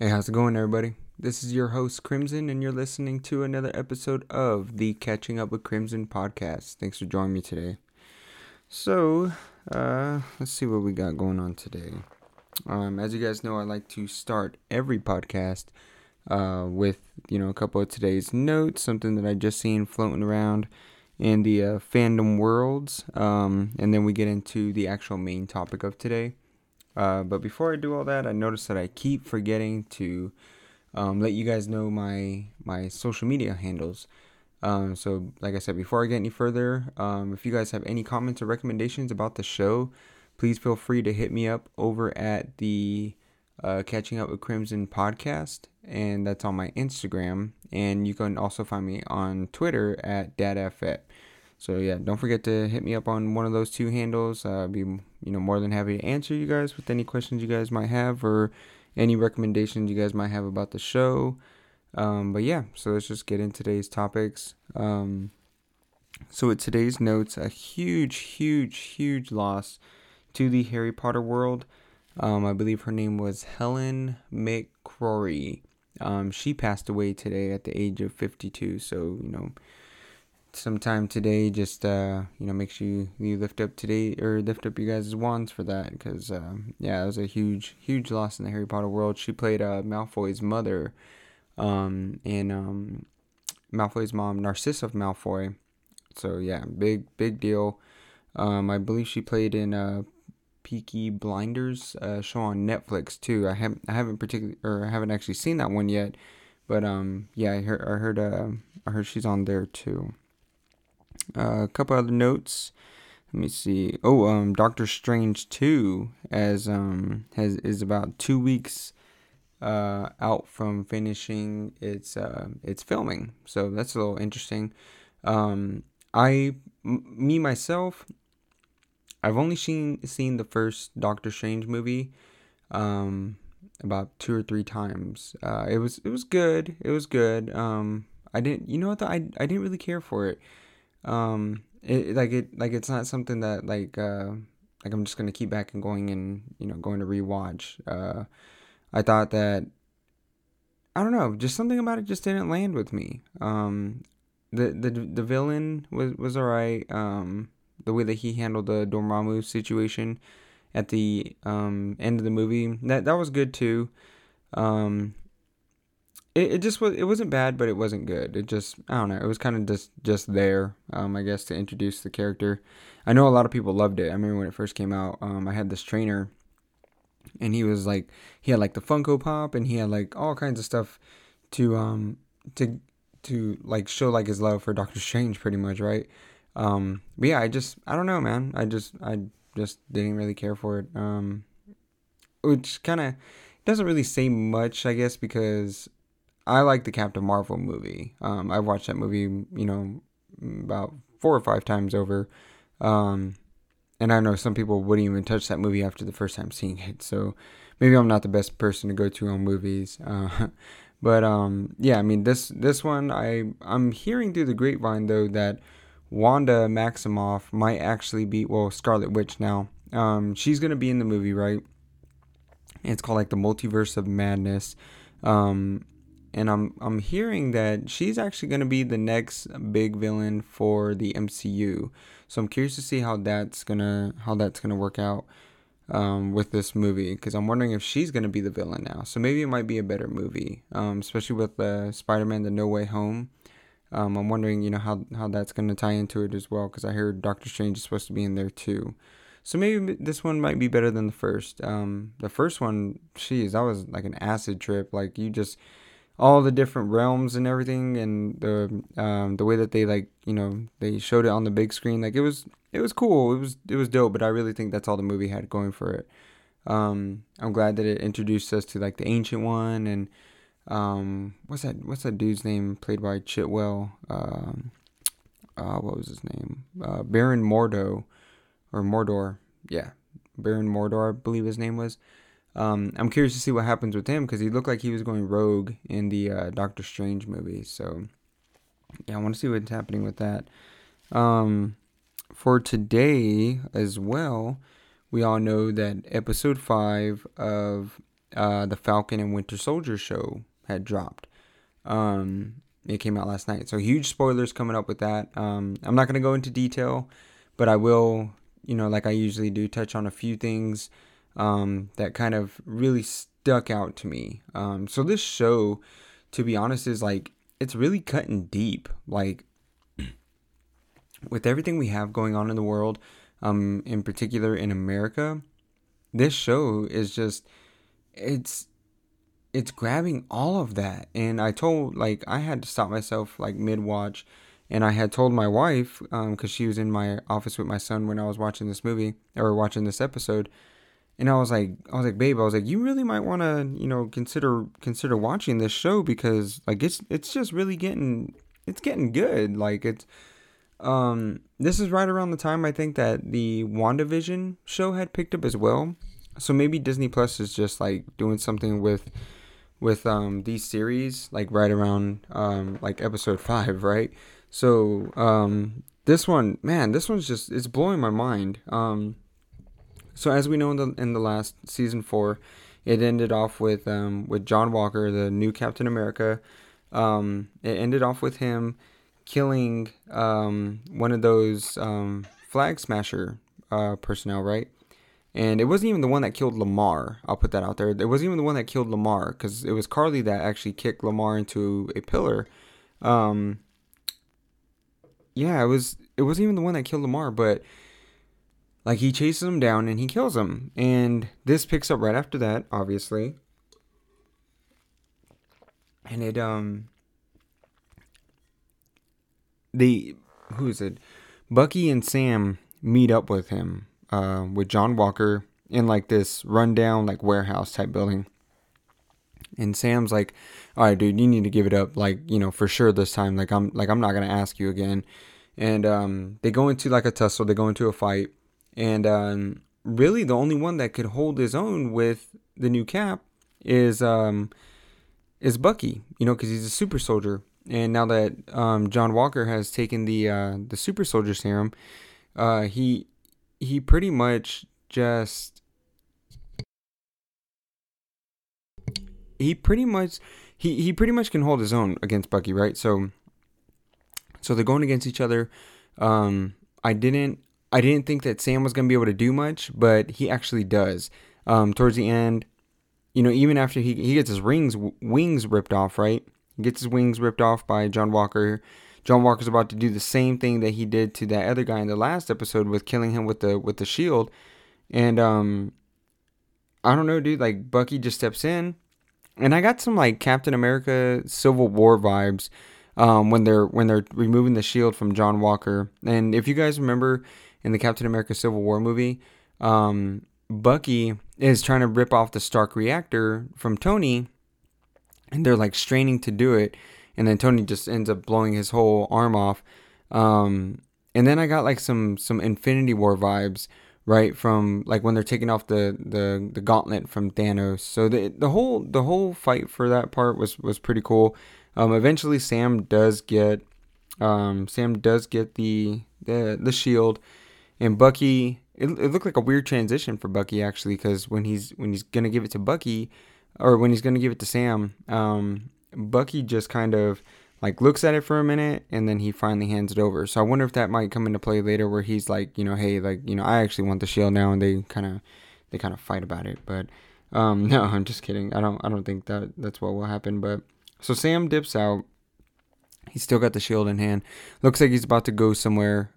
Hey, how's it going, everybody? This is your host, Crimson, and you're listening to another episode of the Catching Up with Crimson podcast. Thanks for joining me today. So, let's see what we got going on today. As you guys know, I like to start every podcast with, a couple of today's notes, something that I just seen floating around in the fandom worlds, and then we get into the actual main topic of today. But before I do all that, I noticed that I keep forgetting to let you guys know my social media handles. So, like I said, before I get any further, if you guys have any comments or recommendations about the show, please feel free to hit me up over at the Catching Up with Crimson podcast, and that's on my Instagram. And you can also find me on Twitter at DadFet. So, yeah, don't forget to hit me up on one of those two handles. I'd be, more than happy to answer you guys with any questions you guys might have or any recommendations you guys might have about the show. But, yeah, so let's just get into today's topics. So, with today's notes, a huge loss to the Harry Potter world. I believe her name was Helen McCrory. She passed away today at the age of 52, so, sometime today, just make sure you lift up today or lift up you guys' wands for that, because it was a huge loss in the Harry Potter world. She played Malfoy's mother, and Malfoy's mom, Narcissa Malfoy. So yeah, big deal. I believe she played in Peaky Blinders show on Netflix too. I haven't actually seen that one yet, but I heard she's on there too. A couple other notes. Let me see. Doctor Strange 2 is about 2 weeks out from finishing its filming. So that's a little interesting. I've only seen the first Doctor Strange movie about 2 or 3 times. It was good. It was good. I didn't. You know what? I didn't really care for it. It's not something that like I'm just gonna keep back and going to rewatch. I thought that, I don't know, just something about it just didn't land with me. The villain was all right. The way that he handled the Dormammu situation at the end of the movie, that was good too. It wasn't bad, but it wasn't good. It just, I don't know, it was kind of just there, I guess, to introduce the character. I know a lot of people loved it. I remember when it first came out, I had this trainer, and he had the Funko Pop, and he had, all kinds of stuff to show, his love for Doctor Strange, pretty much, right? But yeah, I don't know, man. I just didn't really care for it, which kind of doesn't really say much, I guess, because I like the Captain Marvel movie. I've watched that movie, about 4 or 5 times over. And I know some people wouldn't even touch that movie after the first time seeing it. So maybe I'm not the best person to go to on movies. This one, I'm hearing through the grapevine, though, that Wanda Maximoff might actually be, Scarlet Witch now. She's going to be in the movie, right? It's called, The Multiverse of Madness. And I'm hearing that she's actually going to be the next big villain for the MCU. So I'm curious to see how that's gonna work out with this movie, because I'm wondering if she's going to be the villain now. So maybe it might be a better movie, especially with Spider-Man: The No Way Home. I'm wondering how that's going to tie into it as well, because I heard Doctor Strange is supposed to be in there too. So maybe this one might be better than the first. The first one, that was like an acid trip. You just, all the different realms and everything, and the way that they they showed it on the big screen, it was cool, it was dope. But I really think that's all the movie had going for it. I'm glad that it introduced us to the Ancient One, and what's that dude's name played by Chitwell? What was his name? Baron Mordo, or Mordor? Yeah, Baron Mordor, I believe his name was. I'm curious to see what happens with him, because he looked like he was going rogue in the Doctor Strange movie. So, yeah, I want to see what's happening with that. For today as well, we all know that episode 5 of the Falcon and Winter Soldier show had dropped. It came out last night. So huge spoilers coming up with that. I'm not going to go into detail, but I will, you know, like I usually do, touch on a few things that kind of really stuck out to me. So this show, to be honest, is like, it's really cutting deep. Like, with everything we have going on in the world, in particular in America, this show is just, it's grabbing all of that. And I told, like, I had to stop myself, like, mid-watch. And I had told my wife, because she was in my office with my son when I was watching this movie, or watching this episode. And I was like, babe, you really might want to, you know, consider watching this show, because, like, it's just really getting good. Like, it's, this is right around the time, I think, that the WandaVision show had picked up as well. So maybe Disney Plus is just, like, doing something with these series, like, right around, like, episode 5, right? So, this one, man, this one's just, it's blowing my mind. So as we know, in the last season 4, it ended off with John Walker, the new Captain America. It ended off with him killing, one of those, Flag Smasher, personnel, right? And it wasn't even the one that killed Lamar. I'll put that out there. It wasn't even the one that killed Lamar, because it was Carly that actually kicked Lamar into a pillar. It wasn't even the one that killed Lamar, but, like, he chases him down and he kills him. And this picks up right after that, obviously. And it, Bucky and Sam meet up with him, with John Walker, in, like, this rundown, like, warehouse type building. And Sam's like, all right, dude, you need to give it up. Like, you know, for sure this time, I'm not going to ask you again. And, they go into, like, a tussle, they go into a fight. And, really the only one that could hold his own with the new Cap is Bucky, you know, cause he's a super soldier. And now that, John Walker has taken the super soldier serum, he pretty much just, he pretty much can hold his own against Bucky, right? So they're going against each other. I didn't think that Sam was going to be able to do much, but he actually does. Towards the end, you know, even after he gets his wings ripped off, right? He gets his wings ripped off by John Walker. John Walker's about to do the same thing that he did to that other guy in the last episode, with killing him with the shield. And I don't know, dude, like, Bucky just steps in. And I got some, like, Captain America Civil War vibes when they're removing the shield from John Walker. And if you guys remember, in the Captain America Civil War movie, Bucky is trying to rip off the Stark reactor from Tony, and they're, like, straining to do it, and then Tony just ends up blowing his whole arm off. And then I got, like, some Infinity War vibes, right, from, like, when they're taking off the gauntlet from Thanos. So the whole fight for that part was pretty cool. Eventually Sam does get the shield, and Bucky, it looked like a weird transition for Bucky, actually, because when he's gonna give it to Bucky, or when he's gonna give it to Sam, Bucky just kind of, like, looks at it for a minute, and then he finally hands it over. So I wonder if that might come into play later, where he's like, you know, hey, like, you know, I actually want the shield now, and they kind of fight about it. But no, I'm just kidding. I don't think that's what will happen. But so Sam dips out. He's still got the shield in hand. Looks like he's about to go somewhere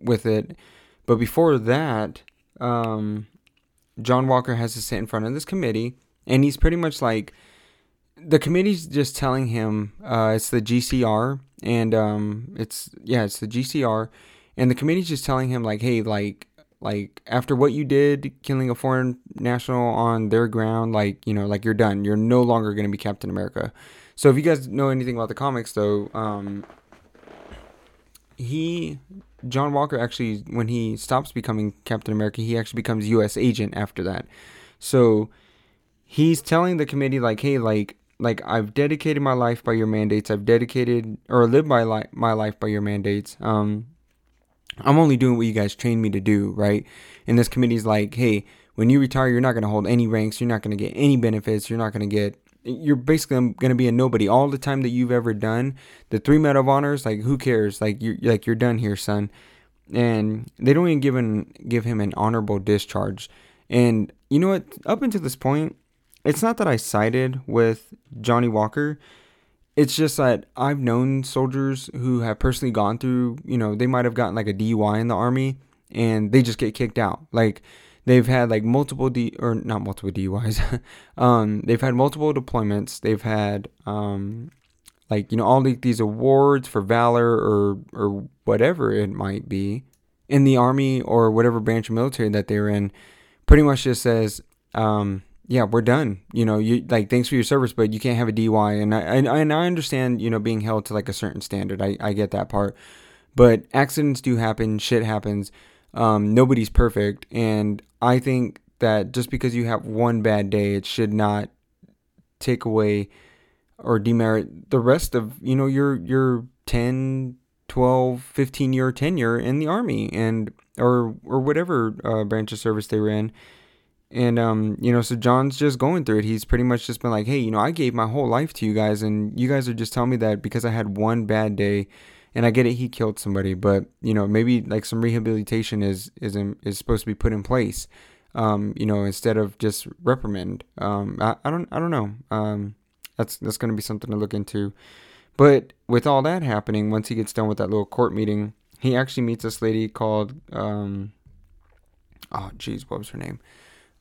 with it. But before that, John Walker has to sit in front of this committee, and he's pretty much like, the committee's just telling him, it's the GCR, and it's the GCR, and the committee's just telling him, like, hey, like after what you did, killing a foreign national on their ground, like, you know, like, you're done. You're no longer going to be Captain America. So if you guys know anything about the comics, though, John Walker actually, when he stops becoming Captain America, he actually becomes U.S. agent after that. So he's telling the committee, like, hey, like I've dedicated my life by your mandates. I've dedicated, or lived my life by your mandates. I'm only doing what you guys trained me to do, right? And this committee's like, hey, when you retire, you're not going to hold any ranks. You're not going to get any benefits. You're not going to get... You're basically going to be a nobody. All the time that you've ever done, the three Medal of Honors, like, who cares? Like, you're done here, son. And they don't even give him an honorable discharge. And you know what? Up until this point, it's not that I sided with Johnny Walker. It's just that I've known soldiers who have personally gone through, you know, they might have gotten like a DUI in the army and they just get kicked out. Like, they've had like not multiple DUIs. They've had multiple deployments. They've had like, you know, all these awards for valor or whatever it might be in the army or whatever branch of military that they're in. Pretty much just says, yeah, we're done. You know, you like, thanks for your service, but you can't have a DUI. And I understand, you know, being held to like a certain standard. I get that part, but accidents do happen. Shit happens. Nobody's perfect. And I think that just because you have one bad day, it should not take away or demerit the rest of, you know, your 10, 12, 15 year tenure in the army and, or whatever, branch of service they were in. And, you know, so John's just going through it. He's pretty much just been like, hey, you know, I gave my whole life to you guys and you guys are just telling me that because I had one bad day. And I get it, he killed somebody, but, you know, maybe like some rehabilitation is supposed to be put in place, you know, instead of just reprimand. I don't know. That's going to be something to look into. But with all that happening, once he gets done with that little court meeting, he actually meets this lady called, what was her name?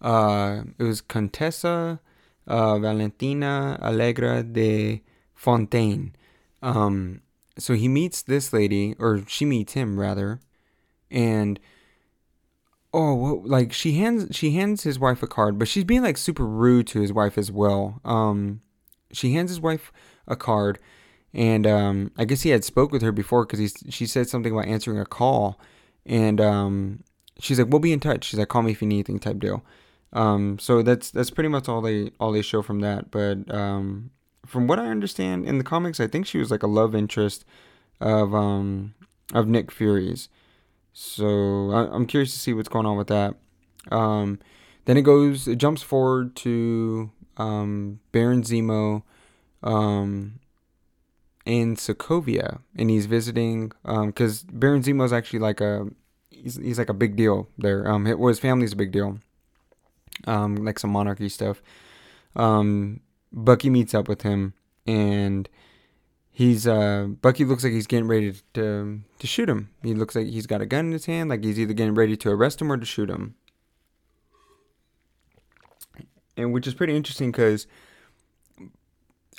It was Contessa Valentina Allegra de Fontaine. So he meets this lady, or she meets him rather, and she hands his wife a card, but she's being like super rude to his wife as well. She hands his wife a card, and I guess he had spoke with her before because she said something about answering a call, and she's like, "We'll be in touch." She's like, "Call me if you need anything," type deal. So that's pretty much all they show from that. But from what I understand in the comics, I think she was like a love interest of Nick Fury's. So I'm curious to see what's going on with that. Then it jumps forward to Baron Zemo in Sokovia, and he's visiting because Baron Zemo is actually like he's like a big deal there. His family's a big deal, like some monarchy stuff. Bucky meets up with him, and Bucky looks like he's getting ready to shoot him. He looks like he's got a gun in his hand, like he's either getting ready to arrest him or to shoot him. And which is pretty interesting because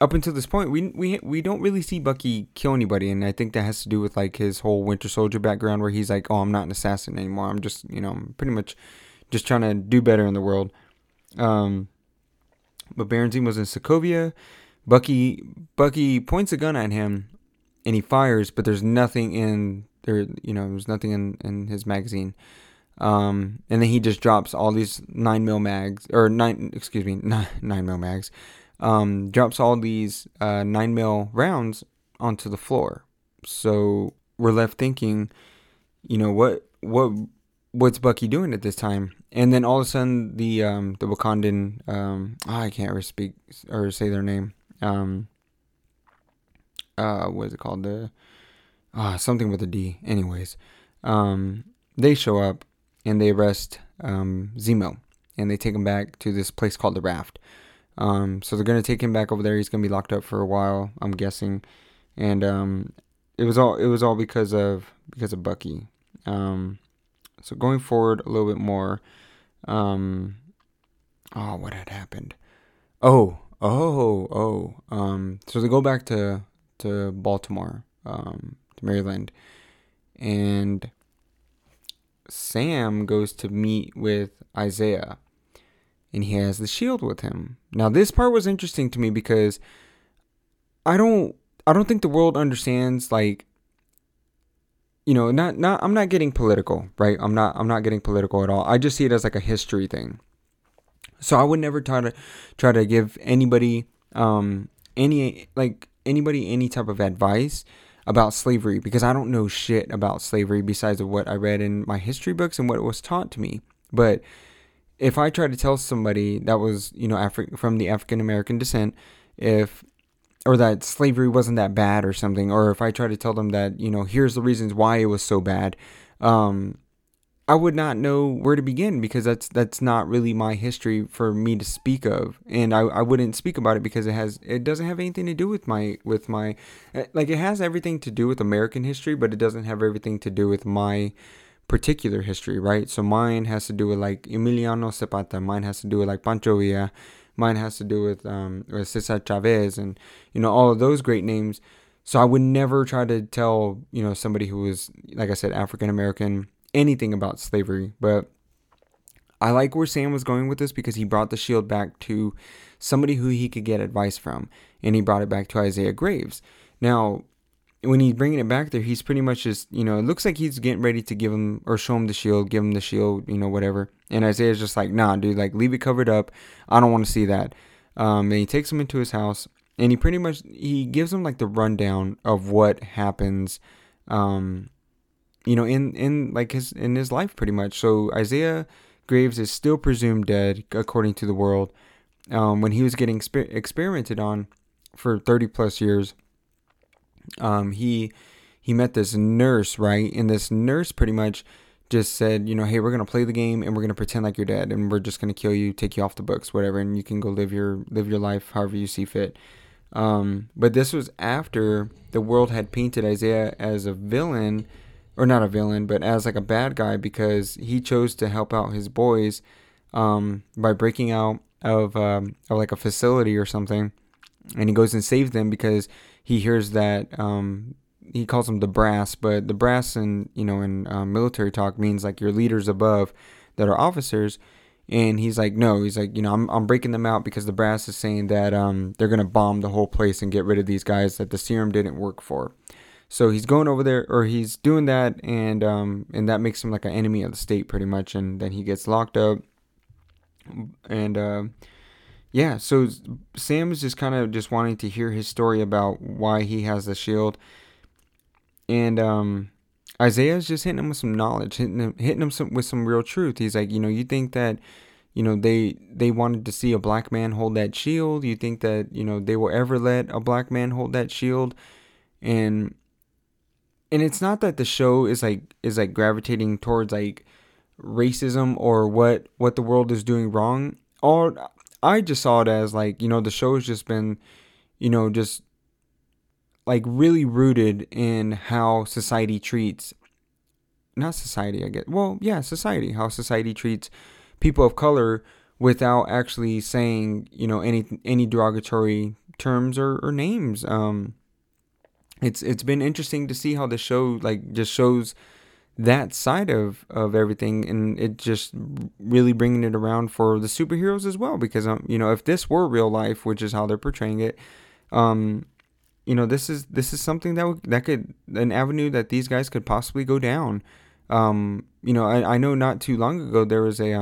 up until this point, we don't really see Bucky kill anybody, and I think that has to do with like his whole Winter Soldier background, where he's like, "Oh, I'm not an assassin anymore. I'm just, you know, pretty much just trying to do better in the world." But Baron Zemo was in Sokovia. Bucky points a gun at him, and he fires. But there's nothing in there. You know, there's nothing in his magazine. And then he just drops all these 9mm mags, or nine mil mags. Drops all these 9mm rounds onto the floor. So we're left thinking, you know, what's Bucky doing at this time? And then all of a sudden, the Wakandan, I can't ever speak or say their name. What is it called? Something with a D. Anyways, they show up and they arrest Zemo, and they take him back to this place called the Raft. So they're gonna take him back over there. He's gonna be locked up for a while, I'm guessing. And it was all because of Bucky. So going forward a little bit more, what had happened? So they go back to Baltimore, to Maryland, and Sam goes to meet with Isaiah, and he has the shield with him. Now this part was interesting to me because I don't think the world understands, like, you know, not I'm not getting political, right? I'm not getting political at all. I just see it as like a history thing. So I would never try to give anybody any type of advice about slavery because I don't know shit about slavery besides of what I read in my history books and what was taught to me. But if I try to tell somebody that was, you know, from the African-American descent, or that slavery wasn't that bad or something, or if I try to tell them that, you know, here's the reasons why it was so bad, I would not know where to begin, because that's not really my history for me to speak of, and I wouldn't speak about it because it doesn't have anything to do with my like, it has everything to do with American history, but it doesn't have everything to do with my particular history, right? So mine has to do with like Emiliano Zapata, mine has to do with like Pancho Villa, mine has to do with Cesar Chavez, and you know, all of those great names. So I would never try to tell, you know, somebody who was, like I said, African American, anything about slavery. But I like where Sam was going with this, because he brought the shield back to somebody who he could get advice from, and he brought it back to Isaiah Graves. Now, when he's bringing it back there, he's pretty much just, you know, it looks like he's getting ready to give him or show him the shield, give him the shield, you know, whatever. And Isaiah's just like, nah, dude, like, leave it covered up. I don't want to see that. And he takes him into his house, and he pretty much, he gives him like the rundown of what happens, you know, in his life pretty much. So Isaiah Graves is still presumed dead, according to the world, when he was getting experimented on for 30 plus years. He met this nurse, right? And this nurse pretty much just said, you know, hey, we're going to play the game, and we're going to pretend like you're dead, and we're just going to kill you, take you off the books, whatever. And you can go live your life however you see fit. But this was after the world had painted Isaiah as a villain, or not a villain, but as like a bad guy, because he chose to help out his boys, by breaking out of like a facility or something. And he goes and saves them because he hears that, he calls them the brass, but the brass in military talk means like your leaders above that are officers. And he's like, no, he's like, you know, I'm breaking them out because the brass is saying that, they're going to bomb the whole place and get rid of these guys that the serum didn't work for. So he's going over there, or he's doing that. And that makes him like an enemy of the state pretty much. And then he gets locked up, and, yeah, so Sam is just kind of just wanting to hear his story about why he has the shield. And Isaiah's just hitting him with some knowledge, with some real truth. He's like, you know, you think that, you know, they wanted to see a black man hold that shield? You think that, you know, they will ever let a black man hold that shield? And it's not that the show is like gravitating towards like racism or what the world is doing wrong. I just saw it as like, you know, the show has just been, you know, just like really rooted in how society treats, not society, I guess. Well, yeah, society, how society treats people of color without actually saying, you know, any derogatory terms or names. It's been interesting to see how the show like just shows that side of everything, and it just really bringing it around for the superheroes as well, because you know, if this were real life, which is how they're portraying it, you know, this is something that could an avenue that these guys could possibly go down. You know, I know not too long ago there was a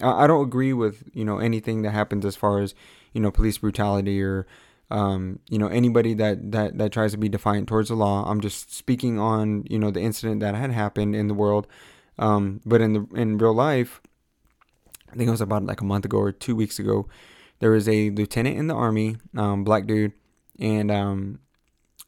I don't agree with, you know, anything that happens as far as, you know, police brutality or you know, anybody that tries to be defiant towards the law. I'm just speaking on, you know, the incident that had happened in the world. But in real life, I think it was about like a month ago or 2 weeks ago, there was a lieutenant in the army, black dude. And,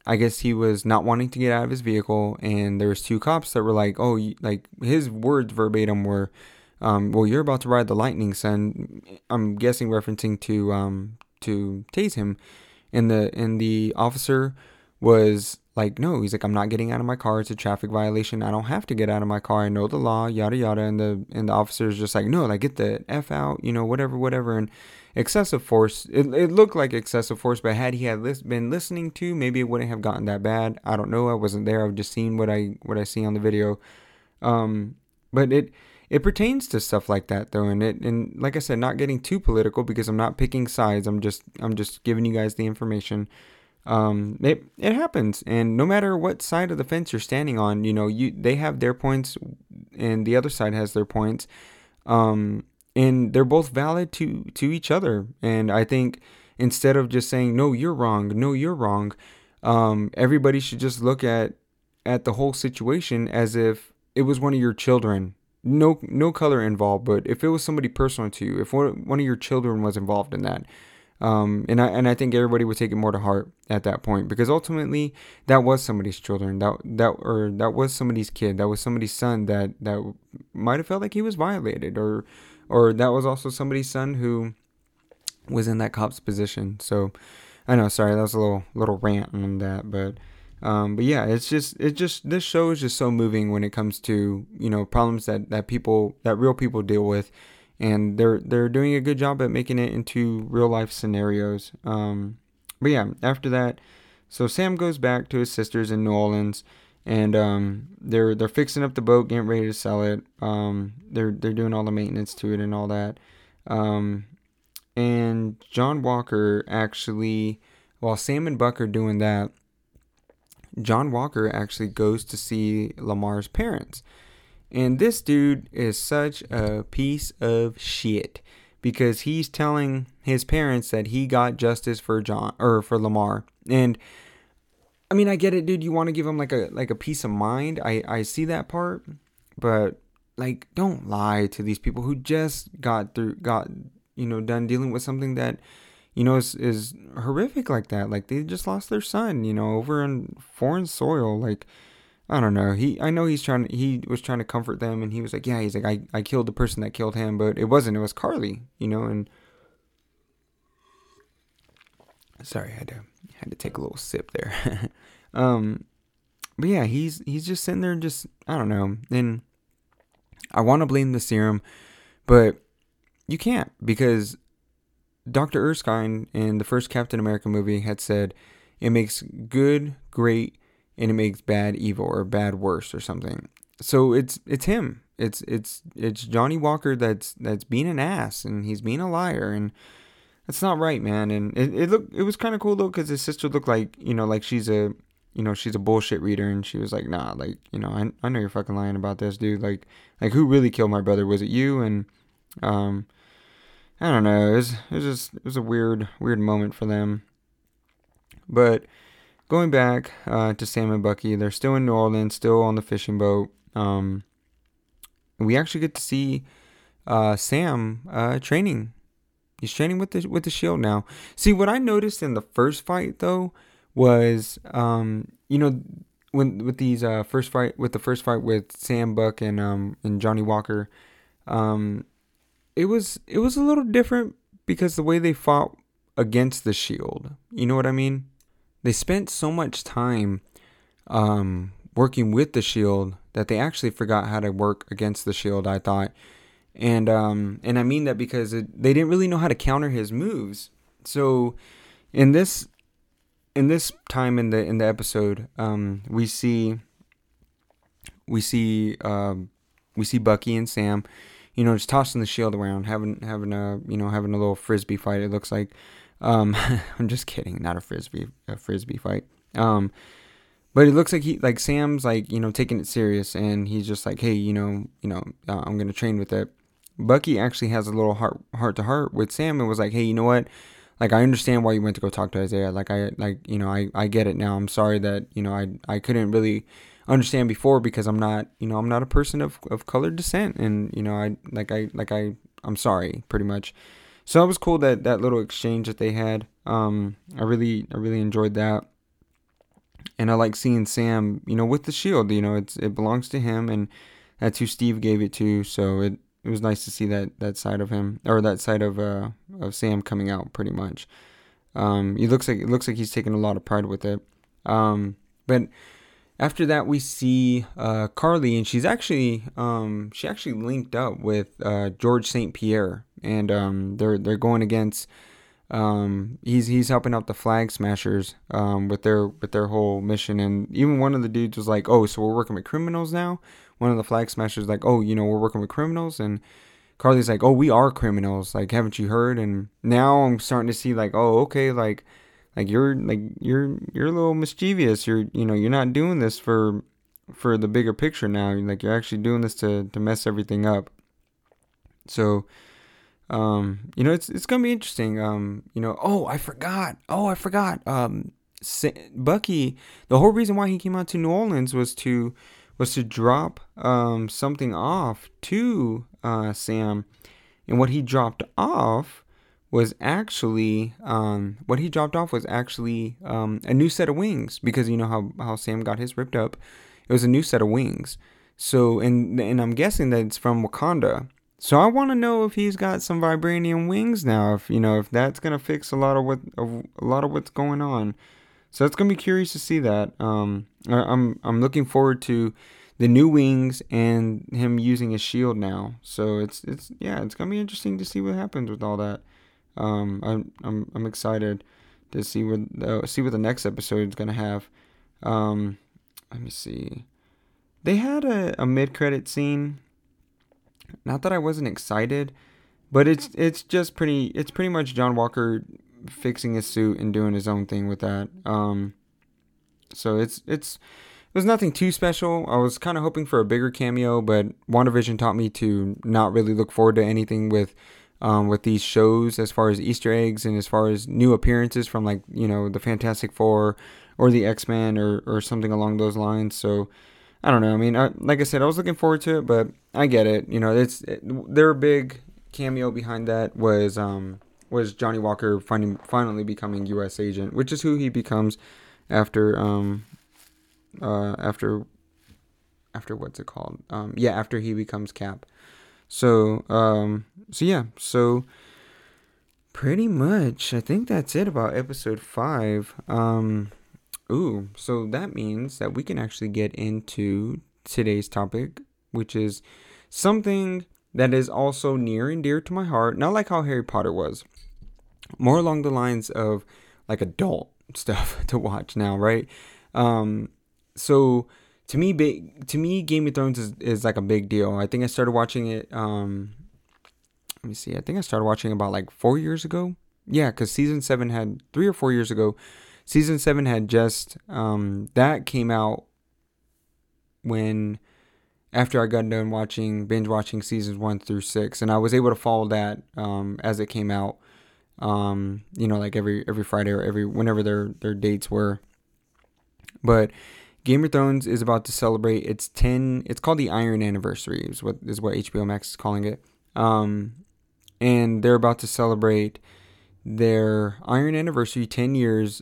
I guess he was not wanting to get out of his vehicle. And there was two cops that were like, oh, like his words verbatim were, well, you're about to ride the lightning, son. I'm guessing referencing to tase him. And the officer was like, no, he's like, I'm not getting out of my car. It's a traffic violation. I don't have to get out of my car. I know the law, yada, yada. And the officer is just like, no, like, get the F out, you know, whatever. And excessive force, it looked like excessive force, but had he had been listening to, maybe it wouldn't have gotten that bad. I don't know. I wasn't there. I've just seen what I see on the video. But it pertains to stuff like that though, and like I said, not getting too political because I'm not picking sides. I'm just giving you guys the information. It happens, and no matter what side of the fence you're standing on, you know, they have their points, and the other side has their points, and they're both valid to each other. And I think instead of just saying no, you're wrong, everybody should just look at the whole situation as if it was one of your children. no color involved, but if it was somebody personal to you, if one of your children was involved in that, and I think everybody would take it more to heart at that point, because ultimately that was somebody's children, that was somebody's kid, that was somebody's son that might have felt like he was violated, or that was also somebody's son who was in that cop's position. So I know, sorry, that was a little rant on that, but yeah, it's just this show is just so moving when it comes to, you know, problems that real people deal with, and they're doing a good job at making it into real life scenarios. But yeah, after that, so Sam goes back to his sisters in New Orleans, and they're fixing up the boat, getting ready to sell it. They're doing all the maintenance to it and all that. And John Walker actually, while Sam and Buck are doing that, John Walker actually goes to see Lamar's parents. And this dude is such a piece of shit, because he's telling his parents that he got justice for John, or for Lamar. And I mean, I get it, dude. You want to give him like a peace of mind. I see that part, but like, don't lie to these people who just got done dealing with something that, you know, is horrific like that. Like, they just lost their son, you know, over in foreign soil. Like, I don't know. He was trying to comfort them, and he was like, yeah, he's like, I killed the person that killed him, but it was Carly, you know, and sorry, I had to take a little sip there. But yeah, he's just sitting there and just, I don't know. And I want to blame the serum, but you can't, because Dr. Erskine in the first Captain America movie had said it makes good great and it makes bad evil, or bad worse, or something. So it's him. It's Johnny Walker that's being an ass, and he's being a liar, and that's not right, man. And it was kind of cool though, because his sister looked like, you know, like she's a bullshit reader, and she was like, nah, like, you know, I know you're fucking lying about this, dude. Like who really killed my brother? Was it you? And I don't know. It was a weird moment for them. But going back to Sam and Bucky, they're still in New Orleans, still on the fishing boat. We actually get to see Sam training. He's training with the shield now. See, what I noticed in the first fight though was, you know, with the first fight with Sam, Buck, and Johnny Walker. It was a little different because the way they fought against the shield, you know what I mean? They spent so much time working with the shield that they actually forgot how to work against the shield, I thought. And I mean that because they didn't really know how to counter his moves. So in this time in the episode, we see Bucky and Sam, you know, just tossing the shield around, having a little frisbee fight, it looks like. I'm just kidding, not a frisbee fight. But it looks like Sam's like, you know, taking it serious, and he's just like, hey, you know, I'm gonna train with it. Bucky actually has a little heart to heart with Sam, and was like, hey, you know what? Like, I understand why you went to go talk to Isaiah. Like, I get it now. I'm sorry that, you know, I couldn't really understand before, because I'm not a person of colored descent, and, you know, I'm sorry, pretty much. So it was cool that little exchange that they had. I really enjoyed that, and I like seeing Sam, you know, with the shield, you know, it belongs to him, and that's who Steve gave it to, so it was nice to see that side of him, or that side of Sam coming out, pretty much. It looks like he's taking a lot of pride with it. But after that, we see Carly, and she's actually she linked up with George St. Pierre, and they're going against. He's helping out the Flag Smashers with their whole mission, and even one of the dudes was like, "Oh, so we're working with criminals now." One of the Flag Smashers like, "Oh, you know, we're working with criminals," and Carly's like, "Oh, we are criminals. Like, haven't you heard?" And now I'm starting to see like, "Oh, okay, like." You're a little mischievous. You're not doing this for the bigger picture now. Like, you're actually doing this to mess everything up. So, you know, it's gonna be interesting. You know, I forgot. Bucky, the whole reason why he came out to New Orleans was to was to drop something off to Sam. And what he dropped off was actually, a new set of wings. Because you know how Sam got his ripped up. It was a new set of wings. So, and I'm guessing that it's from Wakanda. So I want to know if he's got some vibranium wings now. If you know, if that's gonna fix a lot of what's going on. So it's gonna be curious to see that. I'm looking forward to the new wings and him using his shield now. So it's gonna be interesting to see what happens with all that. I'm excited to see what the next episode is gonna have. Let me see. They had a mid-credit scene. Not that I wasn't excited, but it's pretty much John Walker fixing his suit and doing his own thing with that. So it was nothing too special. I was kind of hoping for a bigger cameo, but WandaVision taught me to not really look forward to anything with these shows as far as Easter eggs and as far as new appearances from, like, you know, the Fantastic Four or the X-Men or something along those lines. So I don't know. I mean, like I said, I was looking forward to it, but I get it. You know, their big cameo behind that was Johnny Walker finally becoming U.S. agent, which is who he becomes after what's it called? After he becomes Cap. So pretty much, I think that's it about episode 5. So that means that we can actually get into today's topic, which is something that is also near and dear to my heart. Not like how Harry Potter was. More along the lines of, like, adult stuff to watch now, right? So to me, Game of Thrones is like a big deal. I think I started watching it, I think I started watching about like 4 years ago. Yeah, because season 7 had 3 or 4 years ago. Season 7 had just, that came out after I got done binge watching seasons 1 through 6, and I was able to follow that, as it came out, you know, like every Friday or whenever their dates were. But Game of Thrones is about to celebrate its 10, it's called the Iron Anniversary, is what HBO Max is calling it. And they're about to celebrate their Iron Anniversary, 10 years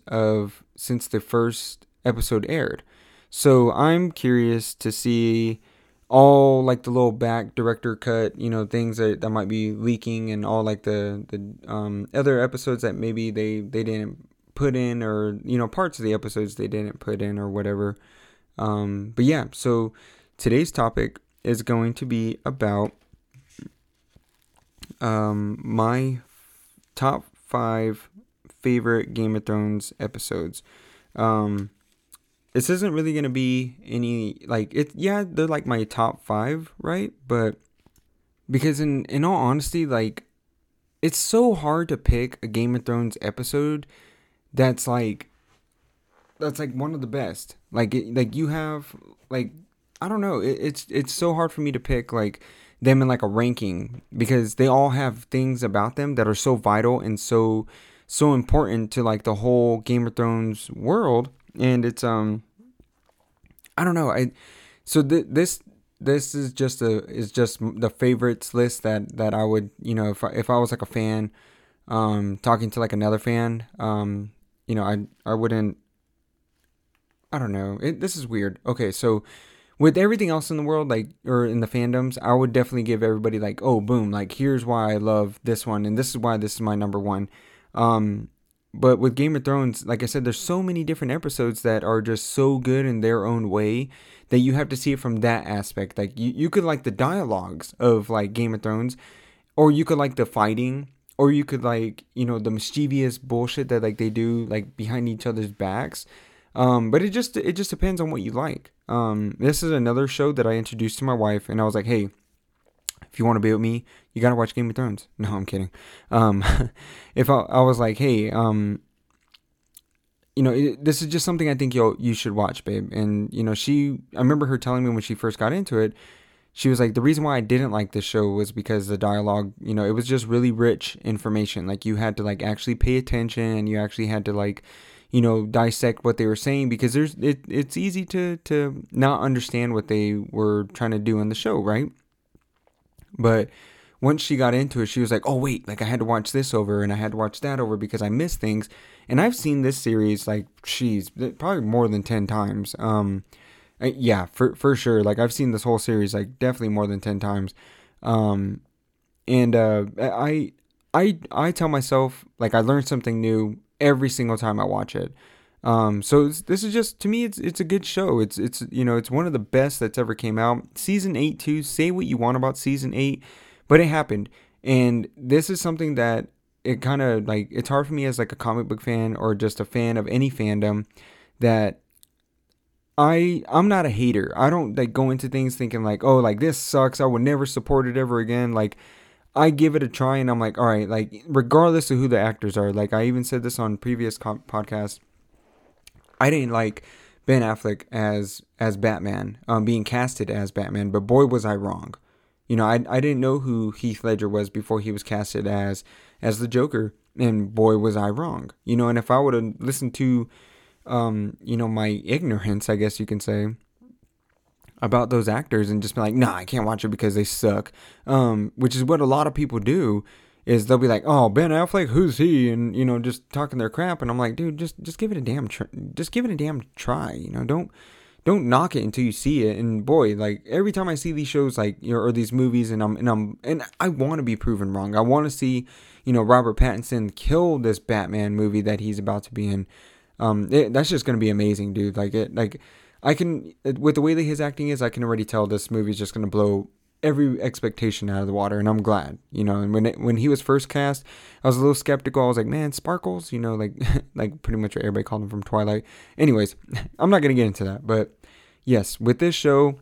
since the first episode aired. So I'm curious to see all, like, the little back director cut, you know, things that might be leaking, and all, like, the other episodes that maybe they didn't put in, or, you know, parts of the episodes they didn't put in or whatever. But yeah, so today's topic is going to be about my top 5 favorite Game of Thrones episodes. This isn't really gonna be any, like, it. Yeah, they're like my top 5, right? But because in all honesty, like, it's so hard to pick a Game of Thrones episode that's like one of the best. I don't know. It's so hard for me to pick, like, them in, like, a ranking, because they all have things about them that are so vital and so important to, like, the whole Game of Thrones world. And it's I don't know, this is just the favorites list that I would, you know, if I was, like, a fan talking to, like, another fan, you know, I wouldn't, I don't know, this is weird. Okay, so with everything else in the world, like, or in the fandoms, I would definitely give everybody, like, oh, boom, like, here's why I love this one, and this is why this is my number one. But with Game of Thrones, like I said, there's so many different episodes that are just so good in their own way that you have to see it from that aspect. Like, you could like the dialogues of, like, Game of Thrones, or you could like the fighting, or you could like, you know, the mischievous bullshit that, like, they do, like, behind each other's backs. But it just depends on what you like. This is another show that I introduced to my wife, and I was like, hey, if you want to be with me, you got to watch Game of Thrones. No, I'm kidding. I was like, hey, you know, this is just something I think you should watch, babe. And, you know, I remember her telling me when she first got into it, she was like, the reason why I didn't like this show was because the dialogue, you know, it was just really rich information. Like, you had to, like, actually pay attention, and you actually had to, like, you know, dissect what they were saying, because there's it's easy to not understand what they were trying to do on the show, right? But once she got into it, she was like, oh, wait, like I had to watch this over and I had to watch that over because I missed things. And I've seen this series, like, she's probably more than 10 times. Yeah, for sure. Like, I've seen this whole series, like, definitely more than 10 times. I tell myself, like, I learn something new every single time I watch it. So this is just, to me, it's a good show. It's you know, it's one of the best that's ever came out. Season 8 too. Say what you want about season 8, but it happened. And this is something that it kind of, like, it's hard for me as, like, a comic book fan or just a fan of any fandom that I'm not a hater. I don't, like, go into things thinking, like, oh, like, this sucks, I would never support it ever again. Like, I give it a try and I'm like, all right, like, regardless of who the actors are, like, I even said this on previous podcasts, I didn't like Ben Affleck as Batman, being casted as Batman, but boy, was I wrong. You know, I didn't know who Heath Ledger was before he was casted as the Joker, and boy, was I wrong. You know, and if I would have listened to, you know, my ignorance, I guess you can say, about those actors and just be like, nah, I can't watch it because they suck, which is what a lot of people do, is they'll be like, oh, Ben Affleck, who's he? And, you know, just talking their crap. And I'm like, dude, just give it a damn try. Just give it a damn try. You know, don't knock it until you see it. And boy, like, every time I see these shows, like, you know, or these movies, and I want to be proven wrong. I want to see, you know, Robert Pattinson kill this Batman movie that he's about to be in. That's just going to be amazing, dude. With the way that his acting is, I can already tell this movie is just going to blow every expectation out of the water, and I'm glad, you know. And when he was first cast, I was a little skeptical. I was like, man, Sparkles, you know, like pretty much what everybody called him from Twilight. Anyways, I'm not going to get into that, but yes, with this show,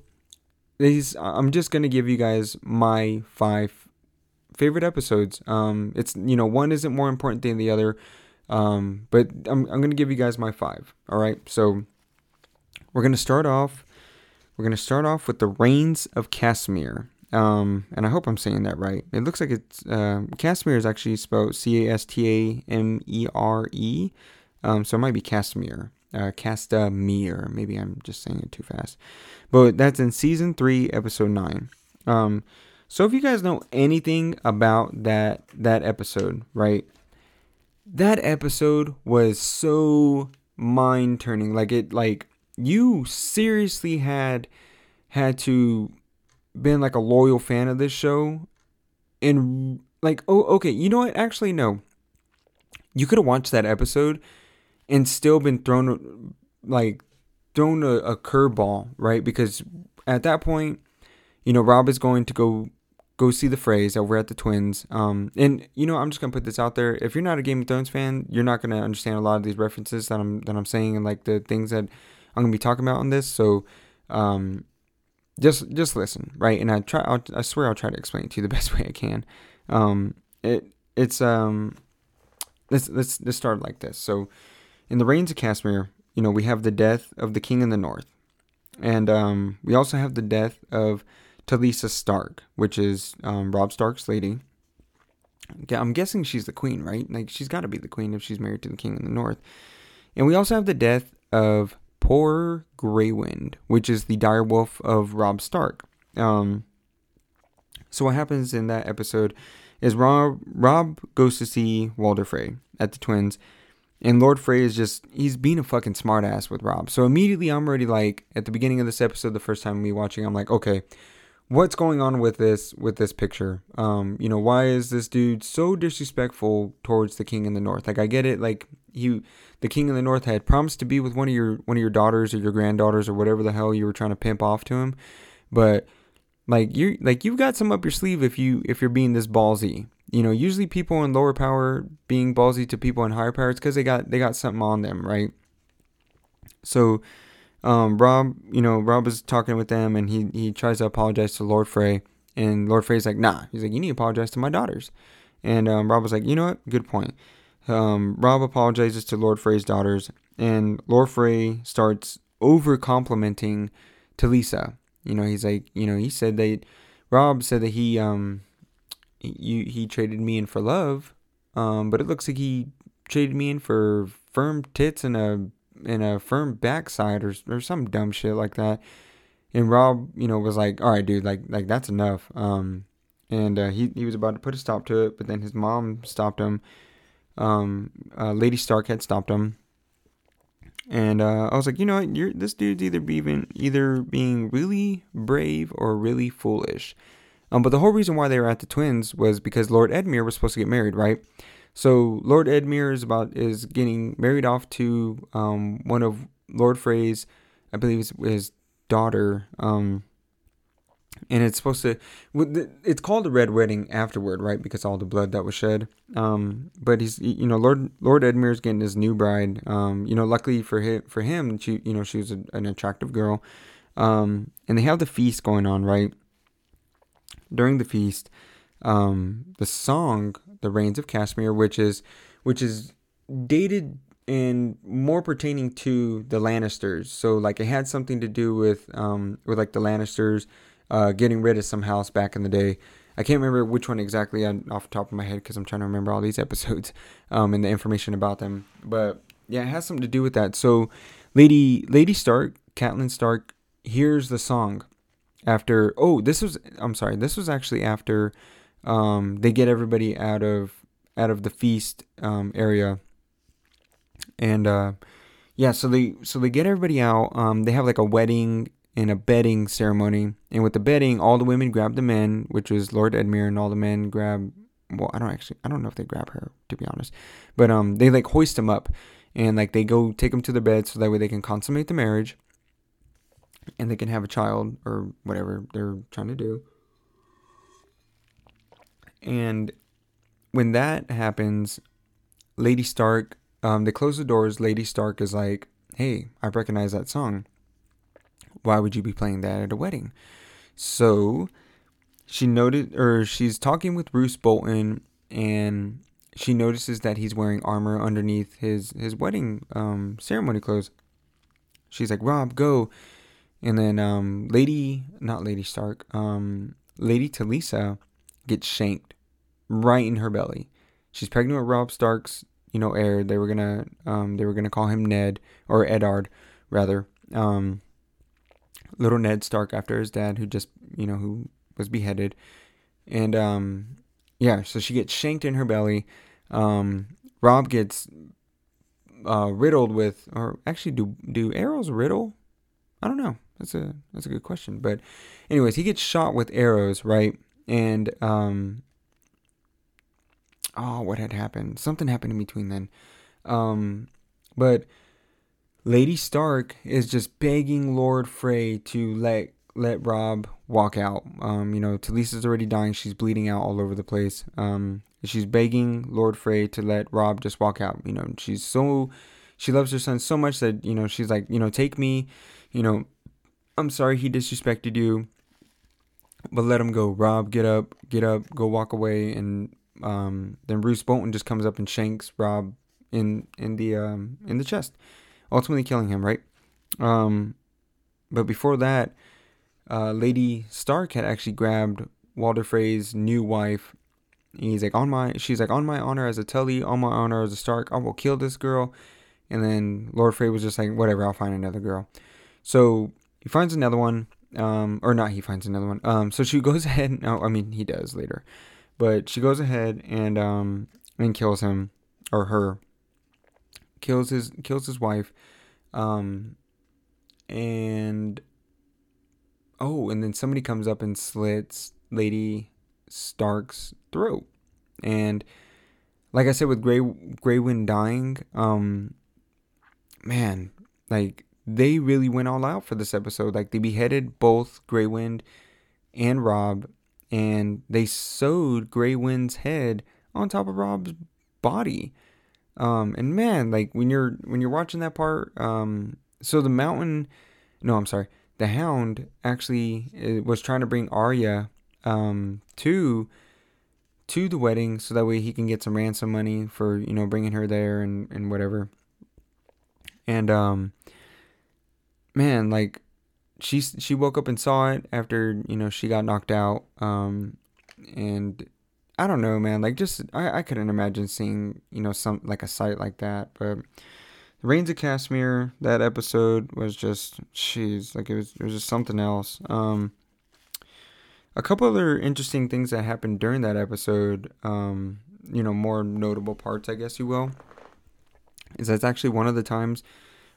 I'm just going to give you guys my 5 favorite episodes. It's, you know, one isn't more important than the other, but I'm going to give you guys my 5, all right? So we're going to start off with The Reigns of Casimir. And I hope I'm saying that right. It looks like it's, Casimir is actually spelled Castamere. So it might be Castamere. Castamere. Maybe I'm just saying it too fast. But that's in Season 3, Episode 9. So if you guys know anything about that episode, right? That episode was so mind-turning. You seriously had to been like a loyal fan of this show and like, oh, okay, you know what? Actually, no. You could have watched that episode and still been thrown a curveball, right? Because at that point, you know, Rob is going to go see the Freys over at the Twins. And you know, I'm just gonna put this out there. If you're not a Game of Thrones fan, you're not gonna understand a lot of these references that I'm saying and like the things that I'm gonna be talking about on this, so just listen, right? And I swear I'll try to explain it to you the best way I can. Let's start like this. So, in The Reigns of Casimir, you know, we have the death of the King in the North, and we also have the death of Talisa Stark, which is Rob Stark's lady. I'm guessing she's the queen, right? Like, she's got to be the queen if she's married to the King in the North. And we also have the death of poor Grey Wind, which is the direwolf of Rob Stark. So what happens in that episode is Rob goes to see Walder Frey at the Twins, and Lord Frey is just, he's being a fucking smartass with Rob. So immediately I'm already like, at the beginning of this episode, the first time me watching, I'm like, okay, what's going on with this picture? You know, why is this dude so disrespectful towards the King in the North? Like, I get it, like, the King of the North had promised to be with one of your daughters or your granddaughters or whatever the hell you were trying to pimp off to him, but like you've got some up your sleeve if you're being this ballsy. You know, usually people in lower power being ballsy to people in higher power, it's because they got something on them, right? So, Rob is talking with them and he tries to apologize to Lord Frey, and Lord Frey's like, nah, he's like, you need to apologize to my daughters, and Rob was like, you know what, good point. Rob apologizes to Lord Frey's daughters, and Lord Frey starts over-complimenting Talisa. You know, he's like, you know, he said that, Rob said that he traded me in for love, but it looks like he traded me in for firm tits and a firm backside or some dumb shit like that. And Rob, was like, all right, dude, like that's enough. And he was about to put a stop to it, but then his mom stopped him. Lady Stark had stopped him. And I was like, this dude's either being really brave or really foolish. But the whole reason why they were at the Twins was because Lord Edmure was supposed to get married, right? So Lord Edmure is getting married off to one of Lord Frey's, I believe his daughter, and it's supposed to, it's called the Red Wedding afterward, right? Because all the blood that was shed. But he's, Lord Edmure's getting his new bride. Luckily for him, she, she was an attractive girl. And they have the feast going on, right? During the feast, the song, The Reigns of Casimir, which is dated and more pertaining to the Lannisters. So like it had something to do with like the Lannisters, getting rid of some house back in the day. I can't remember which one exactly off the top of my head because I'm trying to remember all these episodes and the information about them. But yeah, it has something to do with that. So Lady Stark, Catelyn Stark, hears the song after. This was actually after they get everybody out of the feast area, and so they get everybody out. They have like a wedding in a bedding ceremony, and with the bedding, all the women grab the men, which was Lord Edmure, and all the men grab, well, I don't know if they grab her, to be honest, but they like hoist him up, and like they go take him to the bed, so that way they can consummate the marriage, and they can have a child, or whatever they're trying to do. And when that happens, Lady Stark, they close the doors, Lady Stark is like, hey, I recognize that song. Why would you be playing that at a wedding? So she's talking with Roose Bolton, and she notices that he's wearing armor underneath his wedding ceremony clothes. She's like, Rob, go. And then Lady Talisa gets shanked right in her belly. She's pregnant with Rob Stark's, heir. They were gonna call him Ned, or Eddard rather. Little Ned Stark, after his dad, who just, who was beheaded. And, so she gets shanked in her belly. Rob gets riddled with, or actually, do arrows riddle? I don't know. That's a good question. But anyways, he gets shot with arrows, right? And, what had happened? Something happened in between then. But Lady Stark is just begging Lord Frey to let Rob walk out. Talisa's already dying. She's bleeding out all over the place. She's begging Lord Frey to let Rob just walk out. She loves her son so much that, she's like, take me. I'm sorry he disrespected you, but let him go. Rob, get up, go walk away. And then Roose Bolton just comes up and shanks Rob in the chest, ultimately killing him, right? But before that, Lady Stark had actually grabbed Walder Frey's new wife. And she's like, on my honor as a Tully, on my honor as a Stark, I will kill this girl. And then Lord Frey was just like, whatever, I'll find another girl. So he finds another one, so she goes ahead, he does later, but she goes ahead and kills him, or her. Kills his wife, and then somebody comes up and slits Lady Stark's throat. And like I said, with Grey Wind dying, they really went all out for this episode. Like, they beheaded both Grey Wind and Rob, and they sewed Grey Wind's head on top of Rob's body. And man, like when you're watching that part, so the Hound actually was trying to bring Arya, to the wedding so that way he can get some ransom money for, bringing her there and whatever. And, she woke up and saw it after, she got knocked out, and I don't know, man, I couldn't imagine seeing, a sight like that, but The Reigns of Casimir, that episode was just, it was just something else. A couple other interesting things that happened during that episode, more notable parts, I guess you will, is that's actually one of the times,